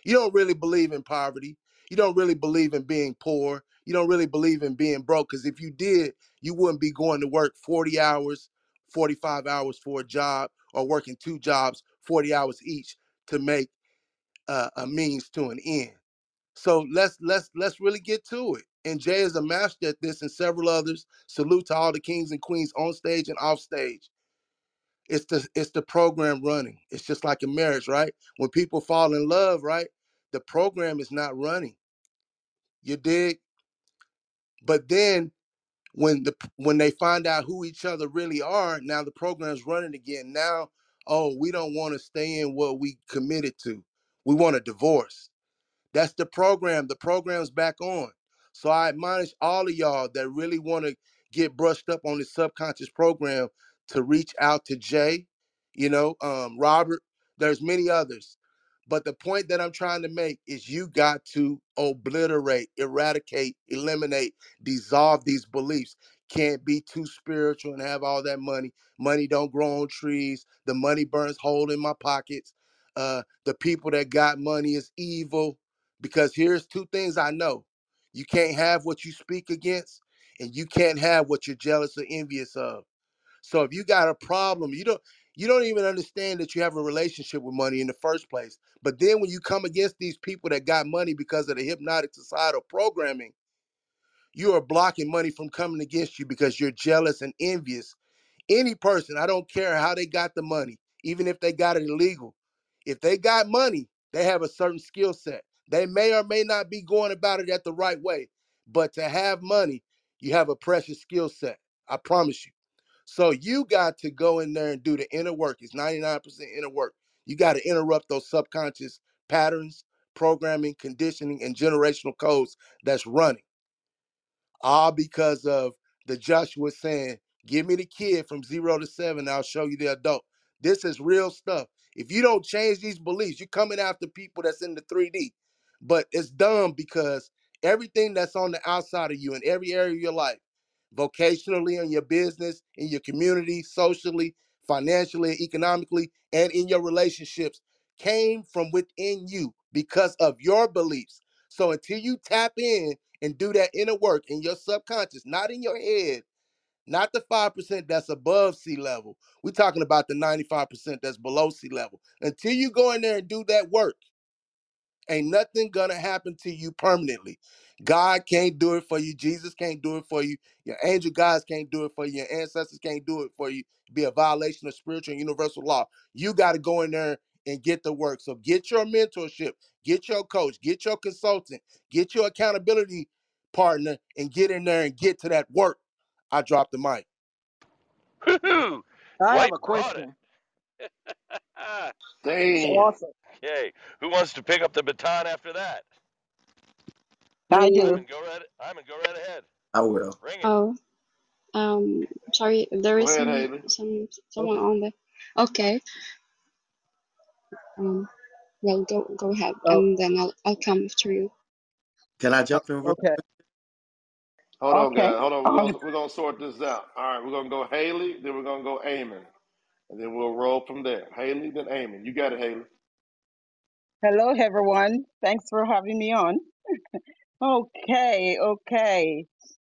You don't really believe in poverty. You don't really believe in being poor. You don't really believe in being broke, because if you did, you wouldn't be going to work 40 hours, 45 hours for a job, or working two jobs, 40 hours each to make a means to an end. So let's really get to it. And Jay is a master at this, and several others. Salute to all the kings and queens on stage and off stage. It's the program running. It's just like in marriage, right? When people fall in love, right? The program is not running. You dig? But then when they find out who each other really are, now the program's running again. Now, oh, we don't want to stay in what we committed to. We want a divorce. That's the program. The program's back on. So I admonish all of y'all that really want to get brushed up on this subconscious program to reach out to Jay, Robert. There's many others. But the point that I'm trying to make is you got to obliterate, eradicate, eliminate, dissolve these beliefs. Can't be too spiritual and have all that money. Money don't grow on trees. The money burns hole in my pockets. The people that got money is evil. Because here's two things I know. You can't have what you speak against, and you can't have what you're jealous or envious of. So if you got a problem, you don't even understand that you have a relationship with money in the first place. But then when you come against these people that got money because of the hypnotic societal programming, you are blocking money from coming against you because you're jealous and envious. Any person, I don't care how they got the money, even if they got it illegal. If they got money, they have a certain skill set. They may or may not be going about it at the right way, but to have money, you have a precious skill set. I promise you. So you got to go in there and do the inner work. It's 99% inner work. You got to interrupt those subconscious patterns, programming, conditioning, and generational codes that's running. All because of the Joshua saying, give me the kid from 0 to 7, I'll show you the adult. This is real stuff. If you don't change these beliefs, you're coming after people that's in the 3D. But it's dumb because everything that's on the outside of you in every area of your life, vocationally, in your business, in your community, socially, financially, economically, and in your relationships, came from within you because of your beliefs. So until you tap in and do that inner work in your subconscious, not in your head, not the 5% that's above sea level. We're talking about the 95% that's below sea level. Until you go in there and do that work, ain't nothing gonna happen to you permanently. God can't do it for you. Jesus can't do it for you. Your angel guides can't do it for you. Your ancestors can't do it for you. It'd be a violation of spiritual and universal law. You got to go in there and get the work. So get your mentorship, get your coach, get your consultant, get your accountability partner, and get in there and get to that work. I dropped the mic. I have a question. Dang. Awesome. Yay. Who wants to pick up the baton after that? I do. Go right ahead. I will. Sorry, there is someone on there. Okay. Well, go ahead, and then I'll come after you. Can I jump in? Okay. Hold on, guys. We're gonna sort this out. All right, we're gonna go Haley, then we're gonna go Eamon, and then we'll roll from there. Haley, then Eamon. You got it, Haley. Hello, everyone. Thanks for having me on. Okay.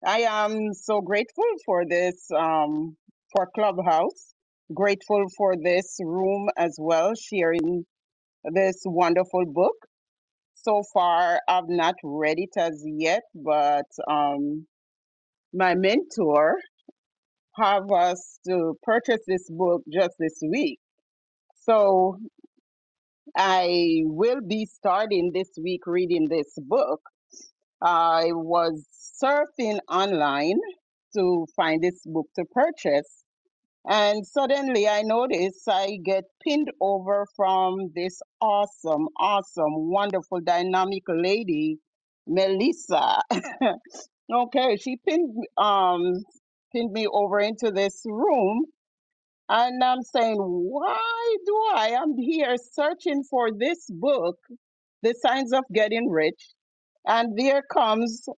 I am so grateful for this, for Clubhouse. grateful for this room as well, sharing this wonderful book. So far, I've not read it as yet, but my mentor have us to purchase this book just this week. So I will be starting this week reading this book. I was surfing online to find this book to purchase, and suddenly I noticed I get pinned over from this awesome, awesome, wonderful, dynamic lady, Melissa. Okay, she pinned me over into this room, and I'm saying, why do I am here searching for this book, The Science of Getting Rich? And there comes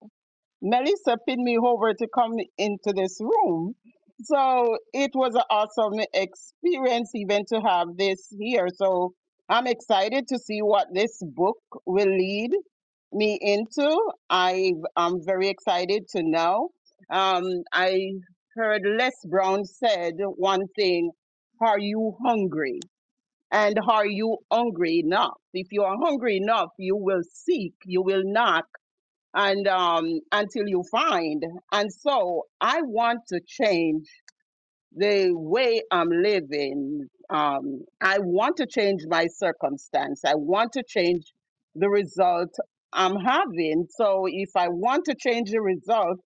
Melissa, pinned me over to come into this room. So it was an awesome experience even to have this here. So I'm excited to see what this book will lead me into. I'm very excited to know. I heard Les Brown said one thing, are you hungry? And are you hungry enough? If you are hungry enough, you will seek, you will knock, and until you find. And so I want to change the way I'm living. I want to change my circumstance. I want to change the result I'm having. So if I want to change the result,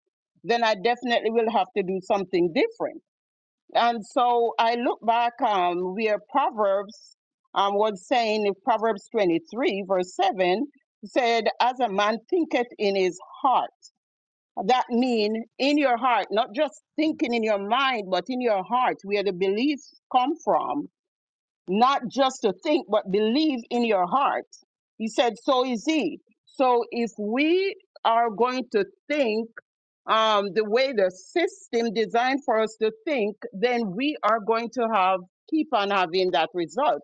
then I definitely will have to do something different. And so I look back where Proverbs was saying, Proverbs 23, verse 7, said, as a man thinketh in his heart. That means in your heart, not just thinking in your mind, but in your heart, where the beliefs come from. Not just to think, but believe in your heart. He said, so is he. So if we are going to think the way the system designed for us to think, then we are going to keep on having that result.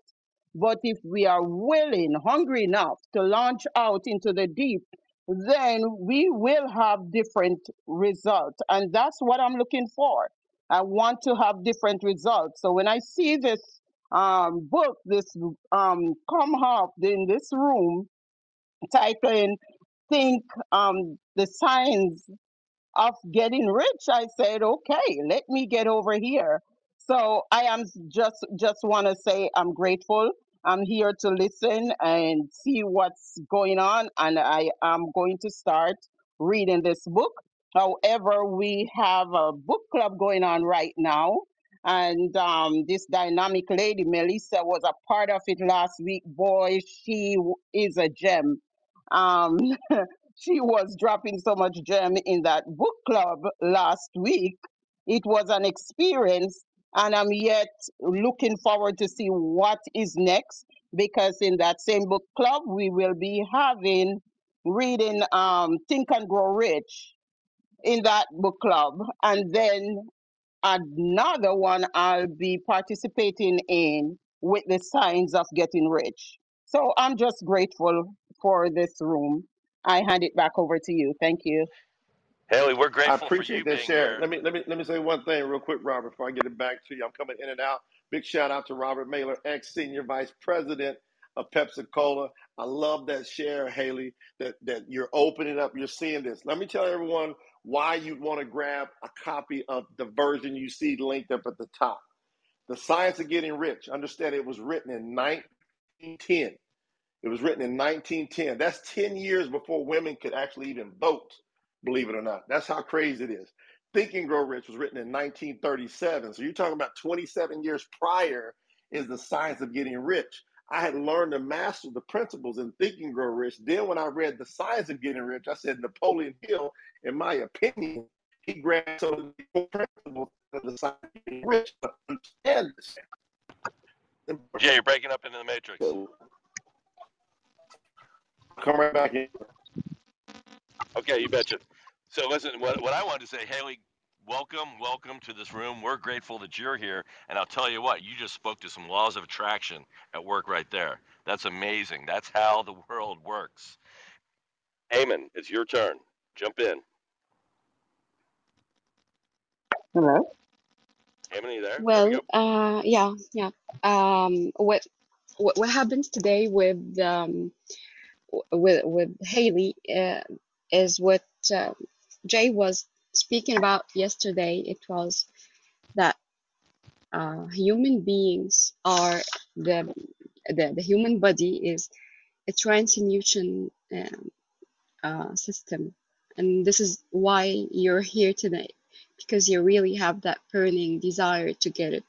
But if we are willing, hungry enough to launch out into the deep, then we will have different results. And that's what I'm looking for. I want to have different results. So when I see this book, this come up in this room, titling Think the Science of Getting Rich, I said, okay, let me get over here. So I am just want to say I'm grateful. I'm here to listen and see what's going on. And I am going to start reading this book. However, we have a book club going on right now. And this dynamic lady, Melissa, was a part of it last week. Boy, she is a gem. She was dropping so much gem in that book club last week. It was an experience. And I'm yet looking forward to see what is next, because in that same book club, we will be reading Think and Grow Rich in that book club. And then another one I'll be participating in with The Science of Getting Rich. So I'm just grateful for this room. I hand it back over to you. Thank you. Haley, we're grateful for you. I appreciate that share. Let me say one thing real quick, Robert, before I get it back to you. I'm coming in and out. Big shout out to Robert Mailer, ex-senior vice president of Pepsi-Cola. I love that share, Haley, that you're opening up, you're seeing this. Let me tell everyone why you'd want to grab a copy of the version you see linked up at the top. The Science of Getting Rich. Understand it was written in 1910. It was written in 1910. That's 10 years before women could actually even vote, believe it or not. That's how crazy it is. Think and Grow Rich was written in 1937. So you're talking about 27 years prior is The Science of Getting Rich. I had learned to master the principles in Think and Grow Rich. Then when I read The Science of Getting Rich, I said Napoleon Hill, in my opinion, he grabbed some of the core principles of The Science of Getting Rich. But understand this. Yeah, you're breaking up into the matrix. Come right back in. Okay, you betcha. So listen, what I wanted to say, Haley, welcome to this room. We're grateful that you're here. And I'll tell you what, you just spoke to some laws of attraction at work right there. That's amazing. That's how the world works. Eamon, it's your turn. Jump in. Hello. Eamon, Jiminy there? Well, there we yeah. What happens today with Haley is what Jay was speaking about yesterday. It was that human beings are the human body is a transmutation system, and this is why you're here today, because you really have that burning desire to get it,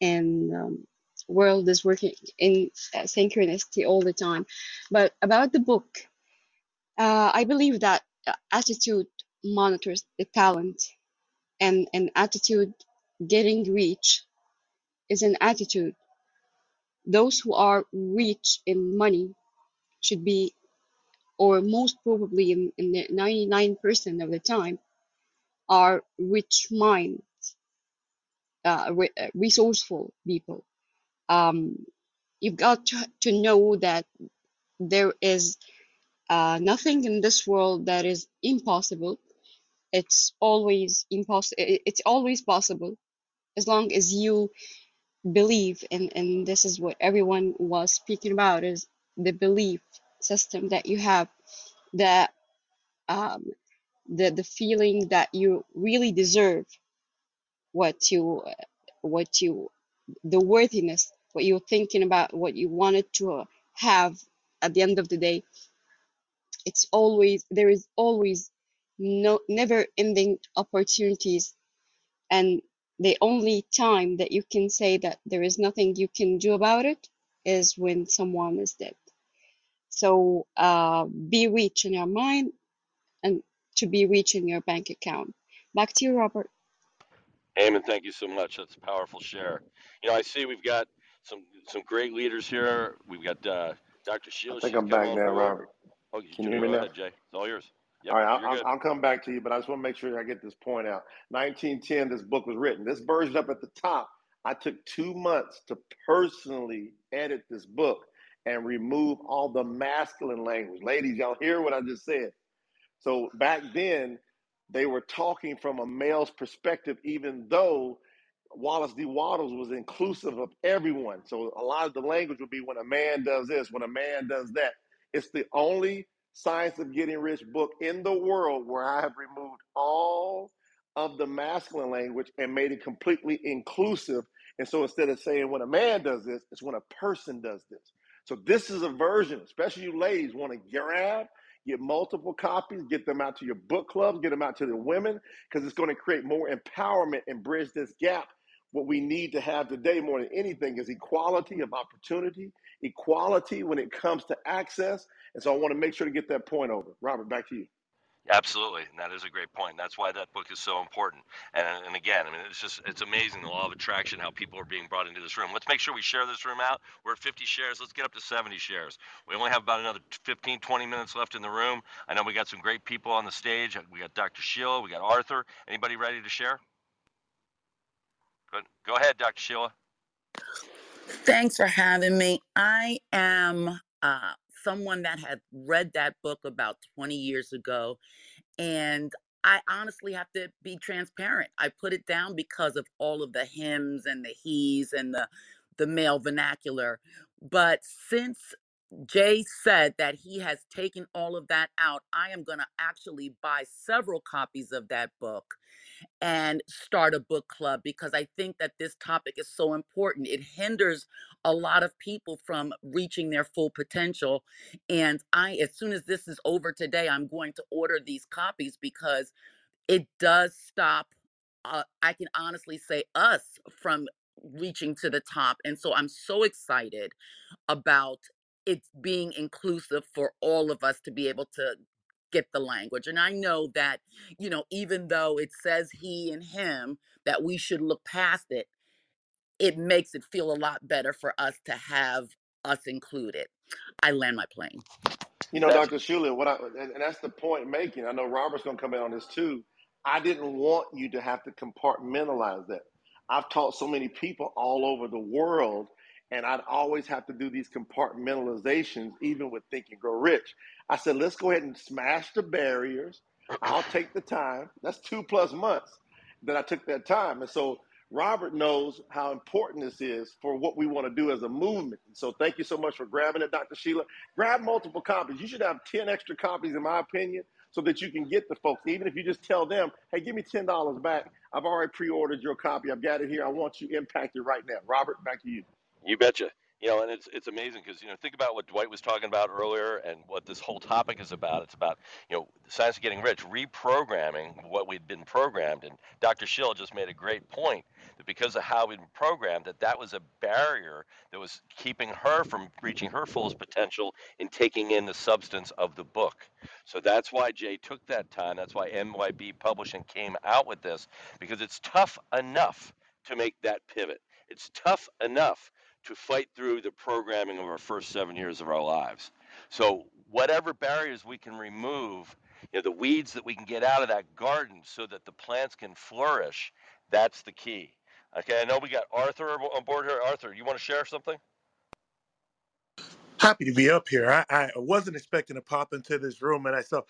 and world is working in synchronicity all the time. But about the book, I believe that attitude monitors the talent, and an attitude getting rich is an attitude. Those who are rich in money should be, or most probably in the 99% of the time, are rich minds, resourceful people. You've got to know that there is nothing in this world that is impossible. It's always possible, as long as you believe. And this is what everyone was speaking about, is the belief system that you have, that the feeling that you really deserve the worthiness, what you're thinking about, what you wanted to have at the end of the day. There is always no never ending opportunities, and the only time that you can say that there is nothing you can do about it is when someone is dead. So be rich in your mind, and to be rich in your bank account. Back to you, Robert. Eamon, thank you so much. That's a powerful share. You know, I see we've got some great leaders here. We've got Dr. Shields. I think I'm back there, Robert. Oh, can you hear me now? Jay, it's all yours. Yep, all right, I'll come back to you, but I just want to make sure I get this point out. 1910, this book was written. This version up at the top, I took 2 months to personally edit this book and remove all the masculine language. Ladies, y'all hear what I just said? So back then, they were talking from a male's perspective, even though Wallace D. Wattles was inclusive of everyone. So a lot of the language would be when a man does this, when a man does that. It's the only Science of Getting Rich book in the world where I have removed all of the masculine language and made it completely inclusive. And so instead of saying when a man does this, it's when a person does this. So this is a version, especially you ladies, want to grab, get multiple copies, get them out to your book clubs, get them out to the women, because it's going to create more empowerment and bridge this gap. What we need to have today more than anything is equality of opportunity, equality when it comes to access. And so I want to make sure to get that point over. Robert, back to you. Absolutely. And that is a great point. That's why that book is so important. And again, I mean, it's amazing, the law of attraction, how people are being brought into this room. Let's make sure we share this room out. We're at 50 shares. Let's get up to 70 shares. We only have about another 15, 20 minutes left in the room. I know we got some great people on the stage. We got Dr. Sheila. We got Arthur. Anybody ready to share? Good. Go ahead, Dr. Sheila. Thanks for having me. I am someone that had read that book about 20 years ago, and I honestly have to be transparent. I put it down because of all of the hims and the he's and the male vernacular. But since Jay said that he has taken all of that out, I am going to actually buy several copies of that book and start a book club, because I think that this topic is so important. It hinders a lot of people from reaching their full potential. And as soon as this is over today, I'm going to order these copies, because it does stop, I can honestly say, us from reaching to the top. And so I'm so excited about it being inclusive for all of us to be able to get the language. And I know that, you know, even though it says he and him, that we should look past it, it makes it feel a lot better for us to have us included. I land my plane. You know, Dr. Shula, and that's the point making. I know Robert's going to come in on this too. I didn't want you to have to compartmentalize that. I've taught so many people all over the world, and I'd always have to do these compartmentalizations, even with Think and Grow Rich. I said, let's go ahead and smash the barriers. I'll take the time. That's 2+ months that I took that time. And so Robert knows how important this is for what we want to do as a movement. So thank you so much for grabbing it, Dr. Sheila. Grab multiple copies. You should have 10 extra copies, in my opinion, so that you can get the folks. Even if you just tell them, hey, give me $10 back. I've already pre-ordered your copy. I've got it here. I want you impacted right now. Robert, back to you. You betcha. You know, and it's amazing because, you know, think about what Dwight was talking about earlier and what this whole topic is about. It's about, you know, the science of getting rich, reprogramming what we'd been programmed. And Dr. Schill just made a great point that because of how we'd been programmed, that was a barrier that was keeping her from reaching her fullest potential in taking in the substance of the book. So that's why Jay took that time. That's why MYB Publishing came out with this, because it's tough enough to make that pivot. It's tough enough to fight through the programming of our first 7 years of our lives. So whatever barriers we can remove, you know, the weeds that we can get out of that garden so that the plants can flourish, that's the key. Okay, I know we got Arthur on board here. Arthur, you want to share something? Happy to be up here. I wasn't expecting to pop into this room, and I saw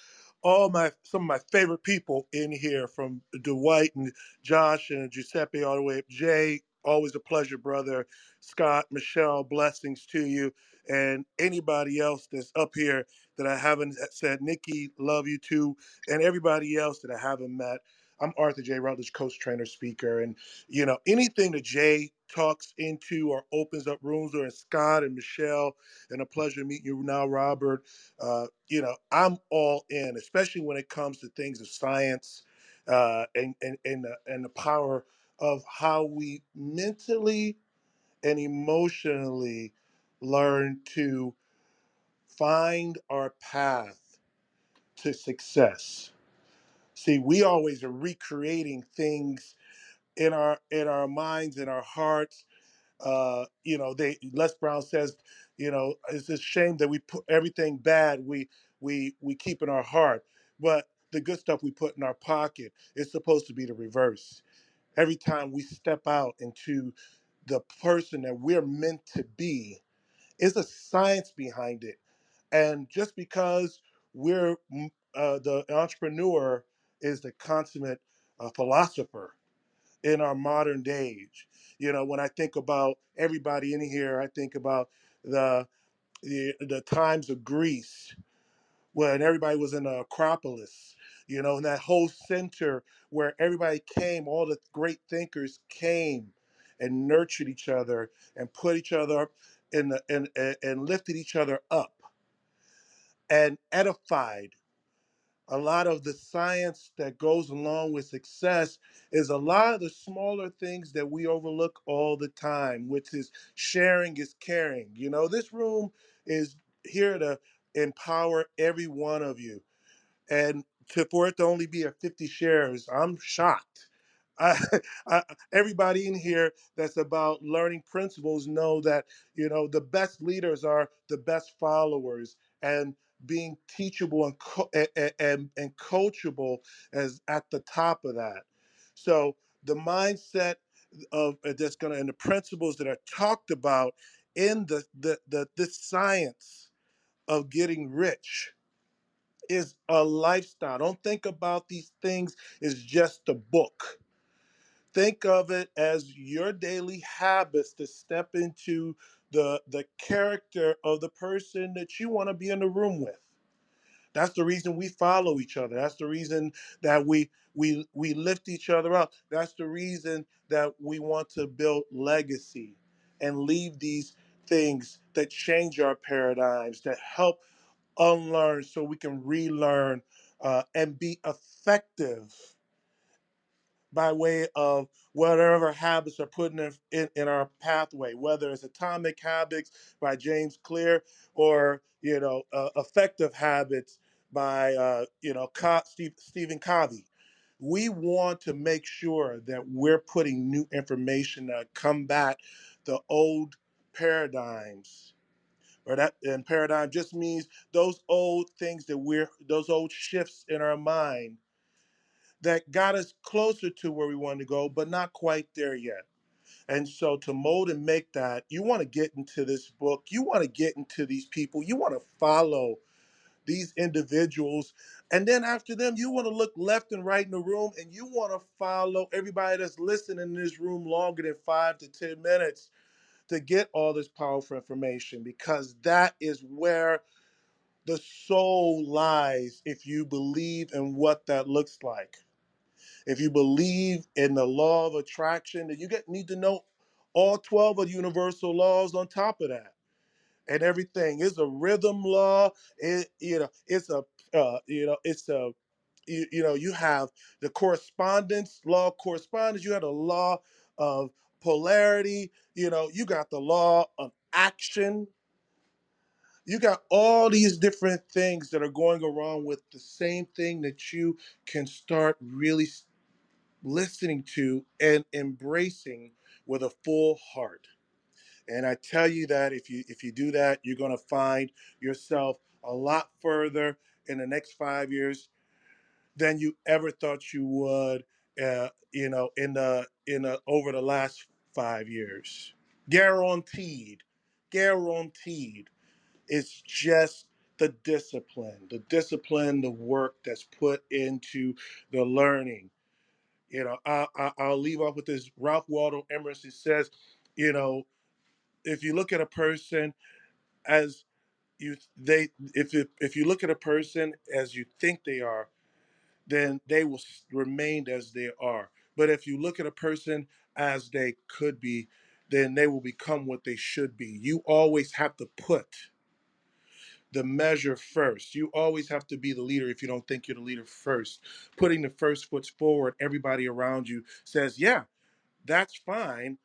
some of my favorite people in here, from Dwight and Josh and Giuseppe all the way up. Jay, always a pleasure, brother. Scott, Michelle, blessings to you. And anybody else that's up here that I haven't said, Nikki, love you too. And everybody else that I haven't met. I'm Arthur J. Rutledge, coach, trainer, speaker. And, you know, anything that Jay talks into or opens up rooms, or Scott and Michelle, and a pleasure meeting you now, Robert. You know, I'm all in, especially when it comes to things of science and the power of how we mentally and emotionally learn to find our path to success. See, we always are recreating things in our minds, in our hearts. You know, Les Brown says, you know, it's a shame that we put everything bad we keep in our heart, but the good stuff we put in our pocket. It's supposed to be the reverse. Every time we step out into the person that we're meant to be, is a science behind it. And just because we're the entrepreneur is the consummate philosopher in our modern age. You know, when I think about everybody in here, I think about the times of Greece, when everybody was in the Acropolis, you know, and that whole center where everybody came, all the great thinkers came and nurtured each other and put each other up and lifted each other up and edified. A lot of the science that goes along with success is a lot of the smaller things that we overlook all the time, which is sharing is caring. You know, this room is here to empower every one of you, and for it to only be a 50 shares, I'm shocked. Everybody in here that's about learning principles know that, you know, the best leaders are the best followers, and being teachable and coachable is at the top of that. So the mindset of that's going to, and the principles that are talked about in the science of getting rich is a lifestyle. Don't think about these things as just a book. Think of it as your daily habits to step into the character of the person that you want to be in the room with. That's the reason we follow each other. That's the reason that we lift each other up. That's the reason that we want to build legacy and leave these things that change our paradigms, that help unlearn so we can relearn and be effective by way of whatever habits are putting in our pathway, whether it's Atomic Habits by James Clear, or, you know, Effective Habits by, you know, Stephen Covey. We want to make sure that we're putting new information to combat the old paradigms, or that, and paradigm just means those old things that those old shifts in our mind that got us closer to where we wanted to go, but not quite there yet. And so to mold and make that, you want to get into this book, you want to get into these people, you want to follow these individuals. And then after them, you want to look left and right in the room, and you want to follow everybody that's listening in this room longer than 5 to 10 minutes to get all this powerful information, because that is where the soul lies. If you believe in what that looks like, if you believe in the law of attraction, then you need to know all 12 of universal laws on top of that. And everything is a rhythm law. You have the correspondence law of correspondence. You have the law of polarity. You got the law of action. You got all these different things that are going around with the same thing that you can start really listening to and embracing with a full heart. And I tell you that if you do that, you're going to find yourself a lot further in the next 5 years than you ever thought you would, over the last 5 years. Guaranteed. It's just the discipline, the work that's put into the learning. I'll leave off with this. Ralph Waldo Emerson says, if you look at a person as you think they are, then they will remain as they are. But if you look at a person as they could be, then they will become what they should be. You always have to put the measure first. You always have to be the leader if you don't think you're the leader first. Putting the first foot forward, everybody around you says, yeah, that's fine.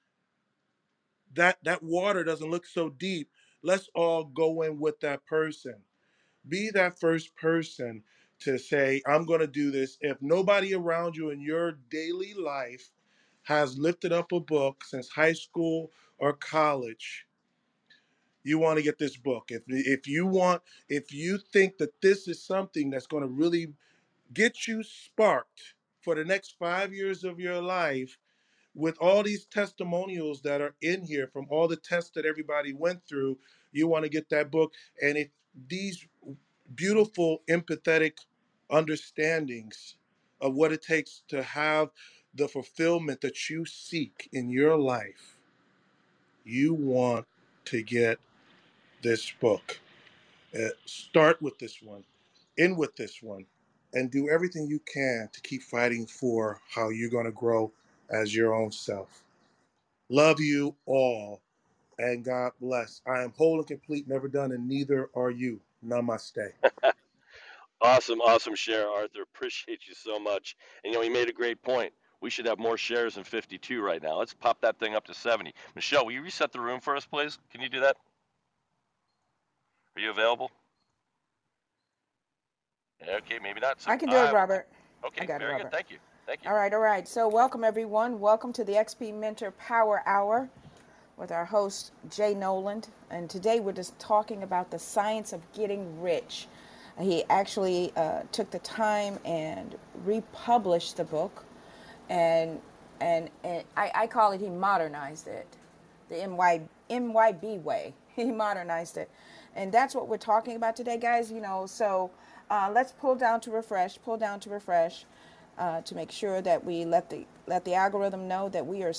That water doesn't look so deep. Let's all go in with that person. Be that first person to say, I'm going to do this. If nobody around you in your daily life has lifted up a book since high school or college, you want to get this book. If you think that this is something that's going to really get you sparked for the next 5 years of your life, with all these testimonials that are in here from all the tests that everybody went through, you want to get that book. And if these beautiful, empathetic understandings of what it takes to have the fulfillment that you seek in your life, you want to get this book. Start with this one, end with this one, and do everything you can to keep fighting for how you're going to grow as your own self. Love you all, and God bless. I am whole and complete, never done, and neither are you. Namaste. Awesome share, Arthur. Appreciate you so much. And he made a great point. We should have more shares than 52 right now. Let's pop that thing up to 70. Michelle, will you reset the room for us, please? Can you do that? Are you available? Okay, maybe not. So I can do it, Robert. Okay, very good. Thank you. Thank you. All right. So welcome, everyone. Welcome to the XP Mentor Power Hour with our host, Jay Noland. And today we're just talking about the science of getting rich. He actually took the time and republished the book. And I call it, he modernized it, the MYB way. He modernized it. And that's what we're talking about today, guys. So let's pull down to refresh. To make sure that we let the algorithm know that we are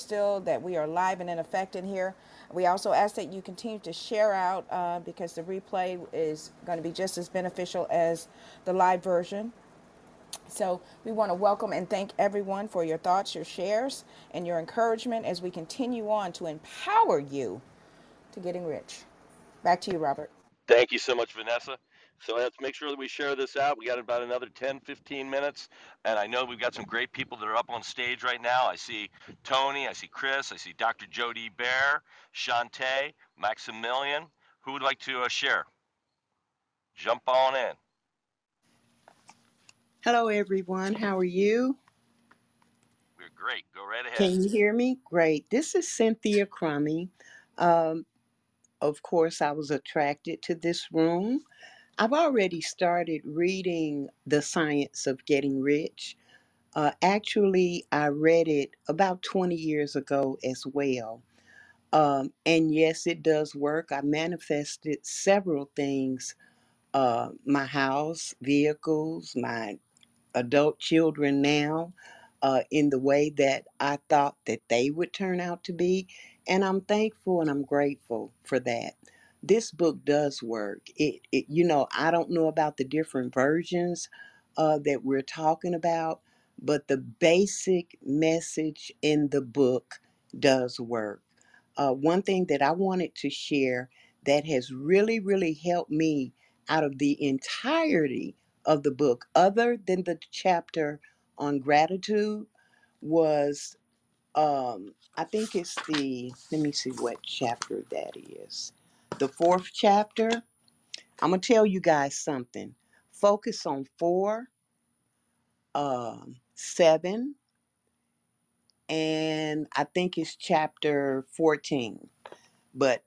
live and in effect in here. We also ask that you continue to share out because the replay is going to be just as beneficial as the live version. So we want to welcome and thank everyone for your thoughts, your shares, and your encouragement as we continue on to empower you to getting rich. Back to you, Robert. Thank you so much, Vanessa. So let's make sure that we share this out. We got about another 10, 15 minutes. And I know we've got some great people that are up on stage right now. I see Tony. I see Chris. I see Dr. Jody Bear, Shantae, Maximilian. Who would like to share? Jump on in. Hello, everyone. How are you? We're great. Go right ahead. Can you hear me? Great. This is Cynthia Crummy. Of course, I was attracted to this room. I've already started reading The Science of Getting Rich. Actually, I read it about 20 years ago as well. And yes, it does work. I manifested several things my house, vehicles, my adult children now in the way that I thought that they would turn out to be. And I'm thankful and I'm grateful for that. This book does work. It you know, I don't know about the different versions that we're talking about, but the basic message in the book does work. One thing that I wanted to share that has really, really helped me out of the entirety of the book, other than the chapter on gratitude, was I think it's the, let me see what chapter that is. The fourth chapter. I'm going to tell you guys something. Focus on 4, 7, and I think it's chapter 14. But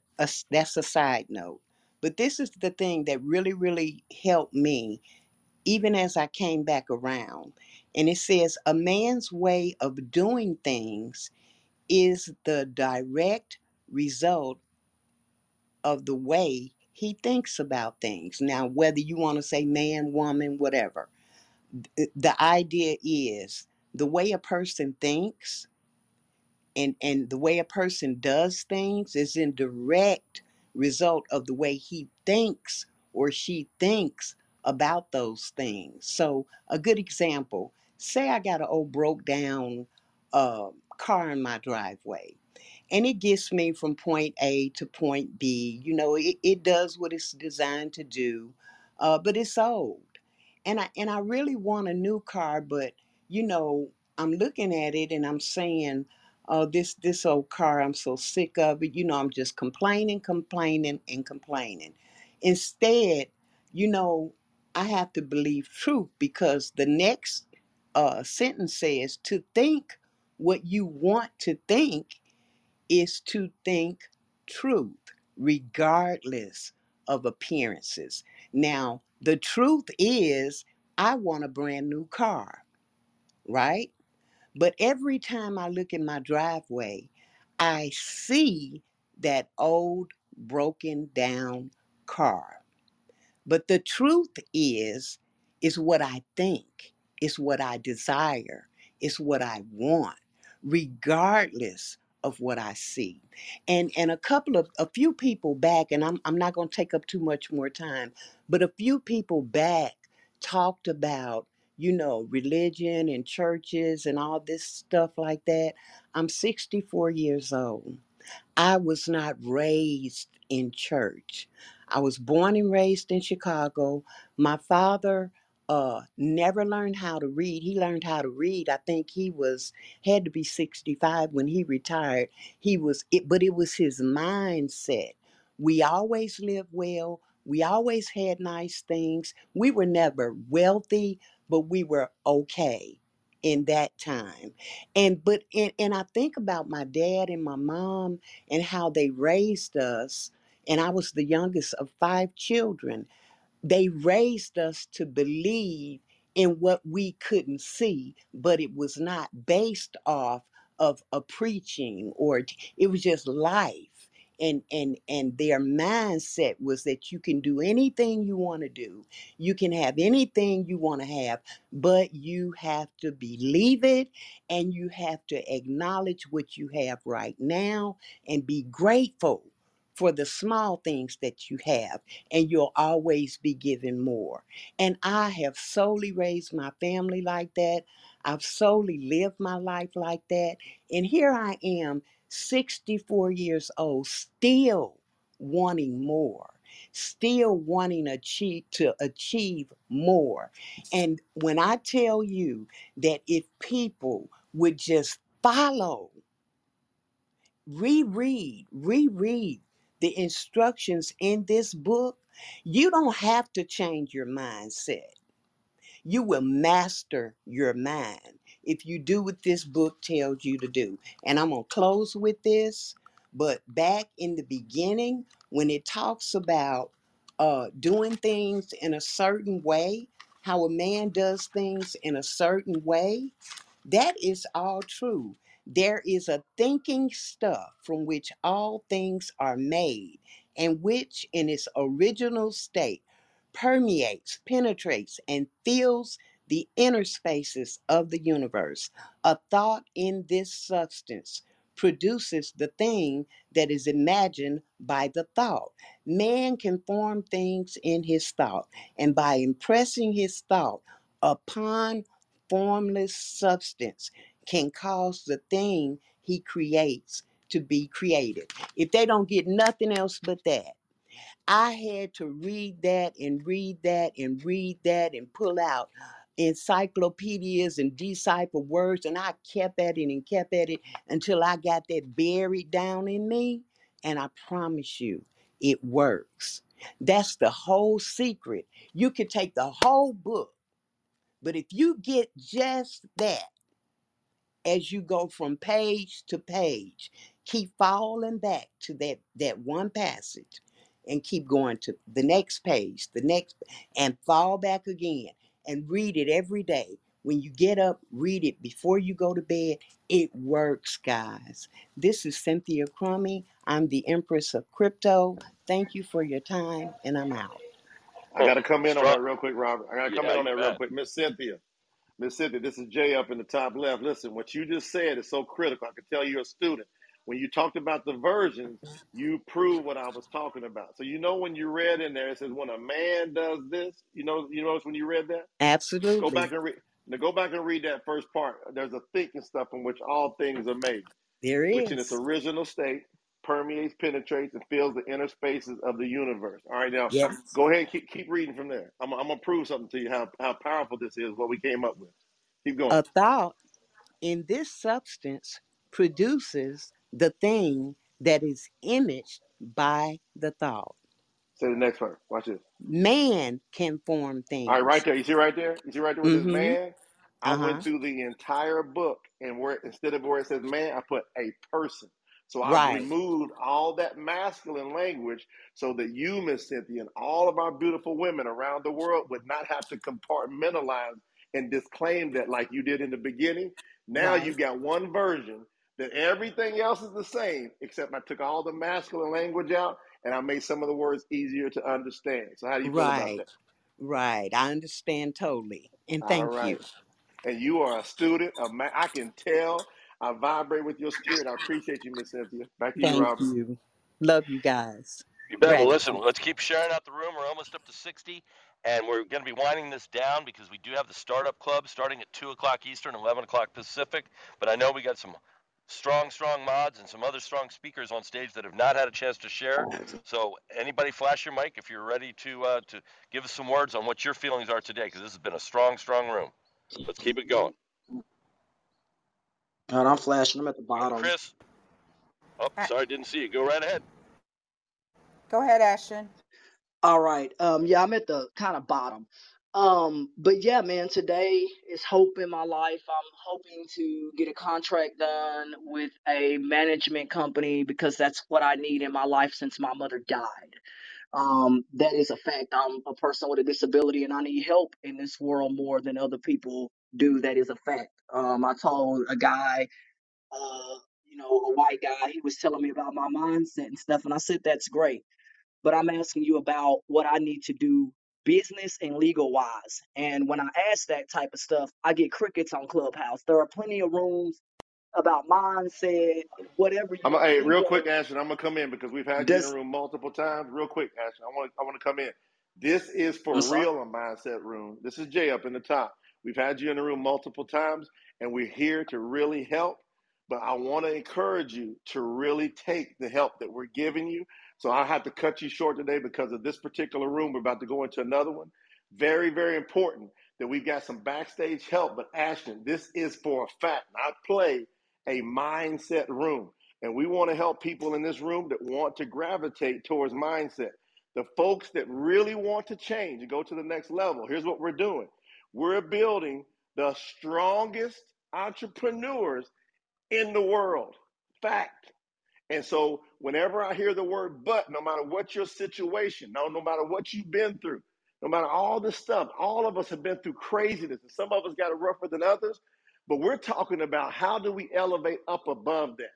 that's a side note. But this is the thing that really, really helped me, even as I came back around. And it says, a man's way of doing things is the direct result of the way he thinks about things. Now, whether you want to say man, woman, whatever, the idea is the way a person thinks and the way a person does things is in direct result of the way he thinks or she thinks about those things. So a good example, say I got an old broke down car in my driveway. And it gets me from point A to point B. You know, it does what it's designed to do, but it's old. And I really want a new car, but, you know, I'm looking at it and I'm saying, oh, this old car, I'm so sick of it. You know, I'm just complaining. Instead, you know, I have to believe truth, because the next sentence says to think what you want to think is to think truth regardless of appearances. Now, the truth is I want a brand new car, right? But every time I look in my driveway, I see that old broken down car. But the truth is what I think, is what I desire, is what I want, regardless of what I see. And a few people back, and I'm not going to take up too much more time, but a few people back talked about, you know, religion and churches and all this stuff like that. I'm 64 years old. I was not raised in church. I was born and raised in Chicago. My father never learned how to read. He learned how to read, I think he had to be 65 when he retired. But it was his mindset. We always lived well. We always had nice things. We were never wealthy, but we were okay in that time. And I think about my dad and my mom and how they raised us. And I was the youngest of 5 children. They raised us to believe in what we couldn't see, but it was not based off of a preaching, or it was just life. And their mindset was that you can do anything you want to do. You can have anything you want to have, but you have to believe it, and you have to acknowledge what you have right now and be grateful for the small things that you have, and you'll always be given more. And I have solely raised my family like that. I've solely lived my life like that. And here I am, 64 years old, still wanting more, still wanting to achieve more. And when I tell you that if people would just follow, reread the instructions in this book, you don't have to change your mindset. You will master your mind if you do what this book tells you to do. And I'm going to close with this, but back in the beginning, when it talks about doing things in a certain way, how a man does things in a certain way, that is all true. There is a thinking stuff from which all things are made, and which in its original state permeates, penetrates, and fills the inner spaces of the universe. A thought in this substance produces the thing that is imagined by the thought. Man can form things in his thought, and by impressing his thought upon formless substance can cause the thing he creates to be created. If they don't get nothing else but that, I had to read that and read that and read that and pull out encyclopedias and decipher words, and I kept at it and kept at it until I got that buried down in me, and I promise you, it works. That's the whole secret. You can take the whole book, but if you get just that, as you go from page to page, keep falling back to that one passage and keep going to the next page, and fall back again and read it every day. When you get up, read it before you go to bed. It works, guys. This is Cynthia Crummy. I'm the Empress of Crypto. Thank you for your time, and I'm out. I got to come in on that real quick, Robert. I got to come in on that real quick. Miss Cynthia, this is Jay up in the top left. Listen, what you just said is so critical. I can tell you're a student. When you talked about the versions, you proved what I was talking about. So you know when you read in there, it says when a man does this. You notice when you read that? Absolutely. Go back and read that first part. There's a thinking stuff in which all things are made. There is. Which in its original state permeates, penetrates, and fills the inner spaces of the universe. All right, now go ahead and keep reading from there. I'm gonna prove something to you how powerful this is, what we came up with. Keep going. A thought in this substance produces the thing that is imaged by the thought. Say the next part. Watch this. Man can form things. All right, right there. You see right there? You see right there with this man? I went through the entire book, and where instead of where it says man, I put a person. So I removed all that masculine language so that you, Miss Cynthia, and all of our beautiful women around the world would not have to compartmentalize and disclaim that like you did in the beginning. Now you've got one version that everything else is the same, except I took all the masculine language out and I made some of the words easier to understand. So how do you feel about that? Right, I understand totally. And thank you. And you are a student of man. I can tell. I vibrate with your spirit. I appreciate you, Miss Cynthia. Back to you, Robert. Thank you. Love you guys. You bet. Well, listen, let's keep sharing out the room. We're almost up to 60. And we're going to be winding this down because we do have the Startup Club starting at 2 o'clock Eastern, 11 o'clock Pacific. But I know we got some strong mods and some other strong speakers on stage that have not had a chance to share. So anybody flash your mic if you're ready to give us some words on what your feelings are today, because this has been a strong room. Let's keep it going. God, I'm flashing. I'm at the bottom. Chris. Oh, sorry, didn't see you. Go right ahead. Go ahead, Ashton. All right. Yeah, I'm at the kind of bottom. But yeah, man, today is hope in my life. I'm hoping to get a contract done with a management company because that's what I need in my life since my mother died. That is a fact. I'm a person with a disability and I need help in this world more than other people do. That is a fact. I told a guy, a white guy, he was telling me about my mindset and stuff. And I said, that's great. But I'm asking you about what I need to do business and legal wise. And when I ask that type of stuff, I get crickets on Clubhouse. There are plenty of rooms about mindset, whatever. Hey, real quick, Ashton, I'm going to come in because we've had this in the room multiple times. Real quick, Ashton, I want to come in. This is for real a mindset room. This is Jay up in the top. We've had you in the room multiple times, and we're here to really help. But I want to encourage you to really take the help that we're giving you. So I have to cut you short today because of this particular room. We're about to go into another one. Very, very important that we've got some backstage help. But Ashton, this is for a fact. I play a mindset room, and we want to help people in this room that want to gravitate towards mindset. The folks that really want to change and go to the next level, here's what we're doing. We're building the strongest entrepreneurs in the world. Fact. And so whenever I hear the word but, no matter what your situation, no matter what you've been through, no matter all this stuff, all of us have been through craziness. And some of us got it rougher than others. But we're talking about how do we elevate up above that?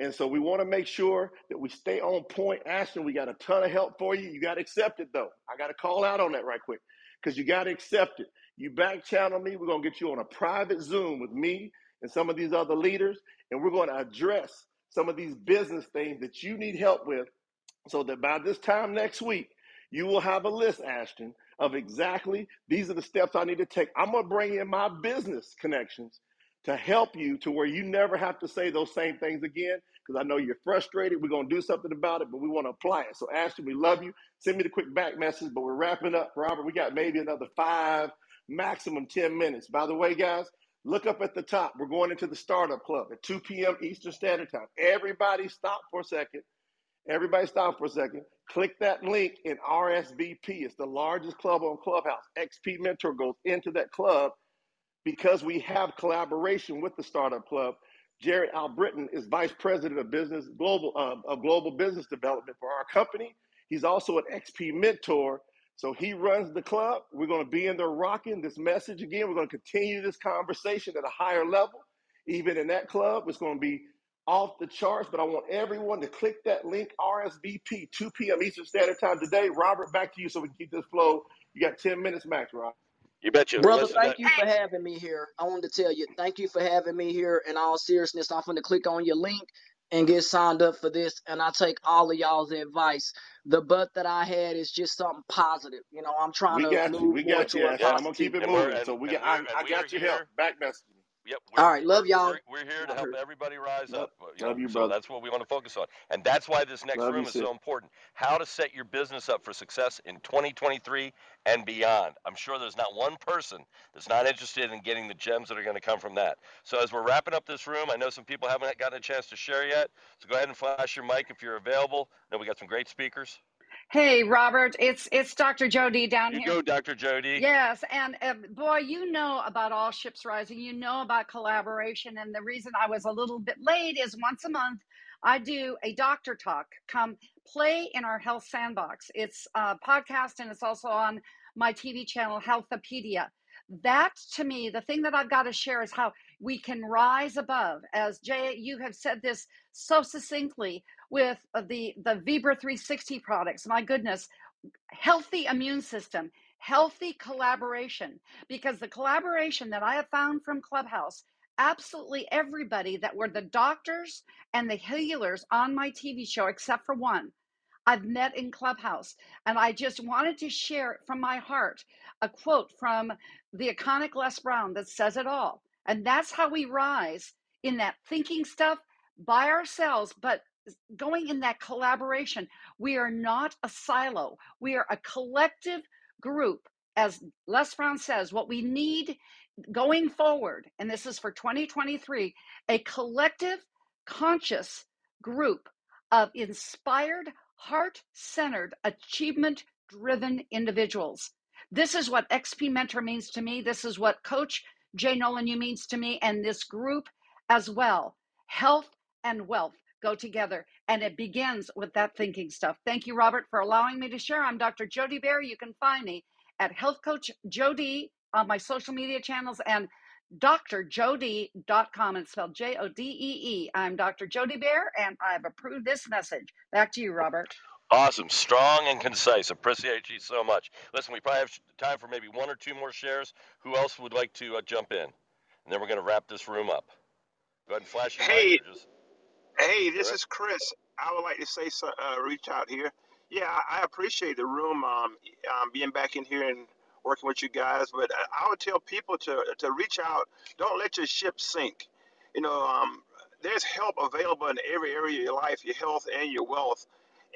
And so we want to make sure that we stay on point. Ashton, we got a ton of help for you. You got to accept it, though. I got to call out on that right quick because you got to accept it. You back channel me. We're going to get you on a private Zoom with me and some of these other leaders, and we're going to address some of these business things that you need help with so that by this time next week, you will have a list, Ashton, of exactly these are the steps I need to take. I'm going to bring in my business connections to help you to where you never have to say those same things again, because I know you're frustrated. We're going to do something about it, but we want to apply it. So, Ashton, we love you. Send me the quick back message, but we're wrapping up. Robert, we got maybe another 5, maximum 10 minutes. By the way, guys, look up at the top. We're going into the Startup Club at 2 p.m. Eastern Standard Time. Everybody stop for a second. Everybody stop for a second. Click that link and RSVP. It's the largest club on Clubhouse. XP Mentor goes into that club, because we have collaboration with the Startup Club. Jared Albritton is Vice President of Global Business Development for our company. He's also an XP mentor, so he runs the club. We're going to be in there rocking this message again. We're going to continue this conversation at a higher level. Even in that club, it's going to be off the charts, but I want everyone to click that link, RSVP, 2 p.m. Eastern Standard Time today. Robert, back to you so we can keep this flow. You got 10 minutes max, Rob. You betcha. Brother, thank you for having me here. I wanted to tell you, thank you for having me here. In all seriousness, I'm going to click on your link and get signed up for this, and I take all of y'all's advice. The butt that I had is just something positive. You know, I'm trying to move forward to a positive. I'm going to keep it moving. So I got your help. Back message. Yep. All right. Love y'all. We're here to help everybody rise up. Love you, brother. So that's what we want to focus on. And that's why this next room is so important. How to set your business up for success in 2023 and beyond. I'm sure there's not one person that's not interested in getting the gems that are going to come from that. So as we're wrapping up this room, I know some people haven't gotten a chance to share yet. So go ahead and flash your mic if you're available. I know we got some great speakers. Hey, Robert, it's Dr. Jody down here. You go, Dr. Jody. Yes, and boy, you know about All Ships Rising. You know about collaboration, and the reason I was a little bit late is once a month, I do a doctor talk. Come play in our health sandbox. It's a podcast, and it's also on my TV channel, Healthopedia. That, to me, the thing that I've got to share is how we can rise above. As Jay, you have said this so succinctly with the Vibra 360 products. My goodness, healthy immune system, healthy collaboration, because the collaboration that I have found from Clubhouse, absolutely everybody that were the doctors and the healers on my TV show, except for one, I've met in Clubhouse. And I just wanted to share from my heart a quote from the iconic Les Brown that says it all. And that's how we rise in that thinking stuff by ourselves, but going in that collaboration. We are not a silo. We are a collective group. As Les Brown says, what we need going forward, and this is for 2023, a collective conscious group of inspired, heart-centered, achievement-driven individuals. This is what XP Mentor means to me. This is what Coach Jay Noland, you means to me, and this group as well. Health and wealth go together, and it begins with that thinking stuff. Thank you, Robert, for allowing me to share. I'm Dr. Jody Berry. You can find me at Health Coach Jody on my social media channels and drjodee.com. It's spelled Jodee. I'm Dr. Jody Bear, and I've approved this message. Back to you, Robert. Awesome. Strong and concise. Appreciate you so much. Listen, we probably have time for maybe 1 or 2 more shares. Who else would like to jump in? And then we're going to wrap this room up. Go ahead and flash your messages. Hey, this is Chris. I would like to say, reach out here. Yeah, I appreciate the room being back in here and working with you guys, but I would tell people to reach out. Don't let your ship sink. You know, there's help available in every area of your life, your health and your wealth.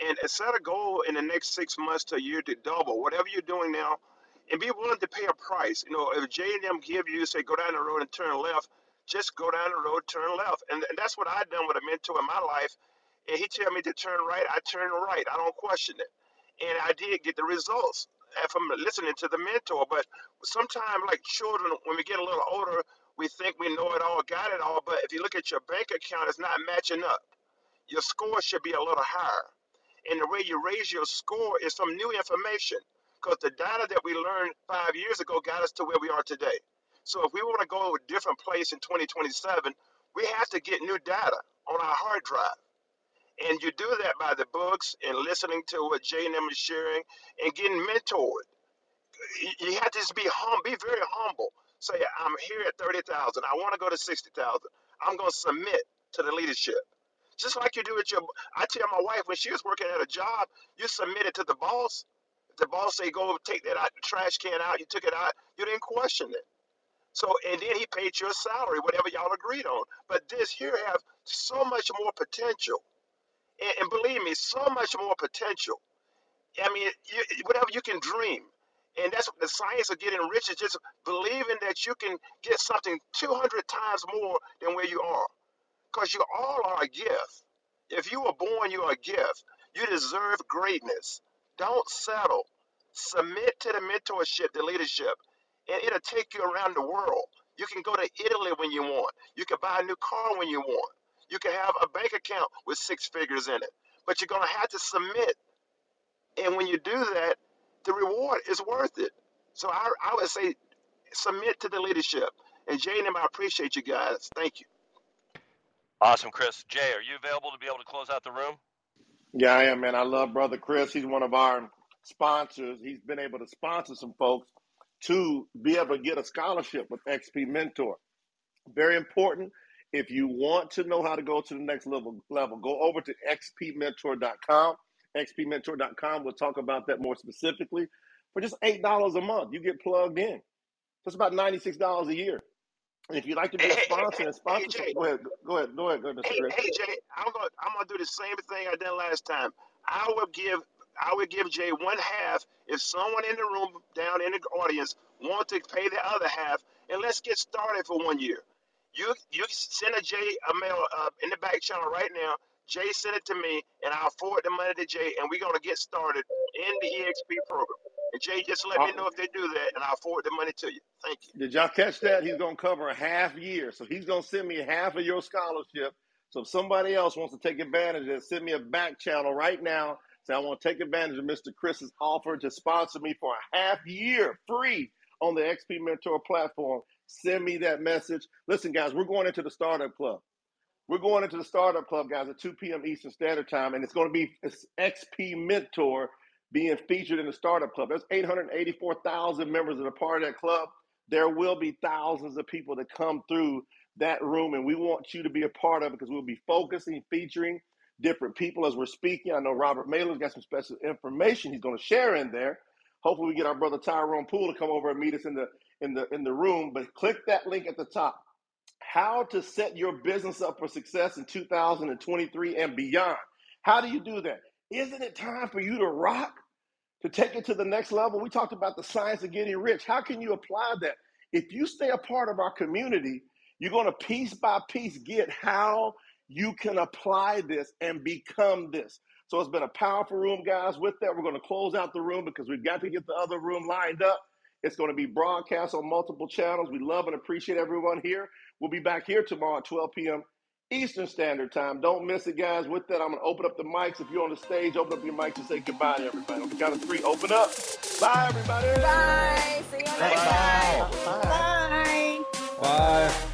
And set a goal in the next 6 months to a year to double whatever you're doing now, and be willing to pay a price. You know, if J&M give you, say, go down the road and turn left, just go down the road, turn left. And that's what I've done with a mentor in my life. And he tell me to turn right, I turn right. I don't question it. And I did get the results from listening to the mentor. But sometimes, like children, when we get a little older, we think we know it all, got it all. But if you look at your bank account, it's not matching up. Your score should be a little higher. And the way you raise your score is some new information, because the data that we learned 5 years ago got us to where we are today. So if we want to go to a different place in 2027, we have to get new data on our hard drive. And you do that by the books and listening to what Jay and them is sharing and getting mentored. You have to just be humble, be very humble. Say, I'm here at 30,000. I want to go to 60,000. I'm going to submit to the leadership. Just like you do at your, I tell my wife when she was working at a job, you submit it to the boss. If the boss say, go take that out, the trash can out, you took it out, you didn't question it. So, and then he paid your salary, whatever y'all agreed on. But this here have so much more potential. And believe me, so much more potential. I mean, whatever you can dream. And that's the science of getting rich, is just believing that you can get something 200 times more than where you are. Because you all are a gift. If you were born, you are a gift. You deserve greatness. Don't settle. Submit to the mentorship, the leadership, and it'll take you around the world. You can go to Italy when you want. You can buy a new car when you want. You can have a bank account with 6 figures in it, but you're going to have to submit. And when you do that, the reward is worth it. So I would say submit to the leadership. And Jay and him, I appreciate you guys. Thank you. Awesome, Chris. Jay, are you available to be able to close out the room? Yeah, I am, man. I love Brother Chris. He's one of our sponsors. He's been able to sponsor some folks to be able to get a scholarship with XP Mentor. Very important. If you want to know how to go to the next level, go over to xpmentor.com. xpmentor.com, we'll talk about that more specifically. For just $8 a month, you get plugged in. That's about $96 a year. And if you'd like to be a sponsor and sponsor, go ahead. Hey, Jay, I'm gonna do the same thing I did last time. I would give Jay one half if someone in the room down in the audience wants to pay the other half, and let's get started for 1 year. You send a Jay a mail in the back channel right now. Jay sent it to me, and I'll forward the money to Jay, and we're going to get started in the EXP program. And Jay, just let me know if they do that, and I'll forward the money to you. Thank you. Did y'all catch that? He's going to cover a half year, so he's going to send me half of your scholarship. So if somebody else wants to take advantage of it, send me a back channel right now. Say, I want to take advantage of Mr. Chris's offer to sponsor me for a half year free on the XP Mentor platform. Send me that message. Listen, guys, we're going into the Startup Club. We're going into the Startup Club, guys, at 2 p.m. Eastern Standard Time, and it's going to be XP Mentor being featured in the Startup Club. There's 884,000 members that are part of that club. There will be thousands of people that come through that room, and we want you to be a part of it because we'll be focusing, featuring different people as we're speaking. I know Robert Mailer's got some special information he's going to share in there. Hopefully we get our brother Tyrone Poole to come over and meet us in the room, but click that link at the top. How to set your business up for success in 2023 and beyond. How do you do that? Isn't it time for you to rock, to take it to the next level? We talked about the science of getting rich. How can you apply that? If you stay a part of our community, you're going to piece by piece get how you can apply this and become this. So it's been a powerful room, guys. With that, we're going to close out the room because we've got to get the other room lined up. It's going to be broadcast on multiple channels. We love and appreciate everyone here. We'll be back here tomorrow at 12 p.m. Eastern Standard Time. Don't miss it, guys. With that, I'm going to open up the mics. If you're on the stage, open up your mics and say goodbye to everybody. On the count of 3, open up. Bye, everybody. Bye. See you later. Bye. Bye. Bye. Bye. Bye. Bye.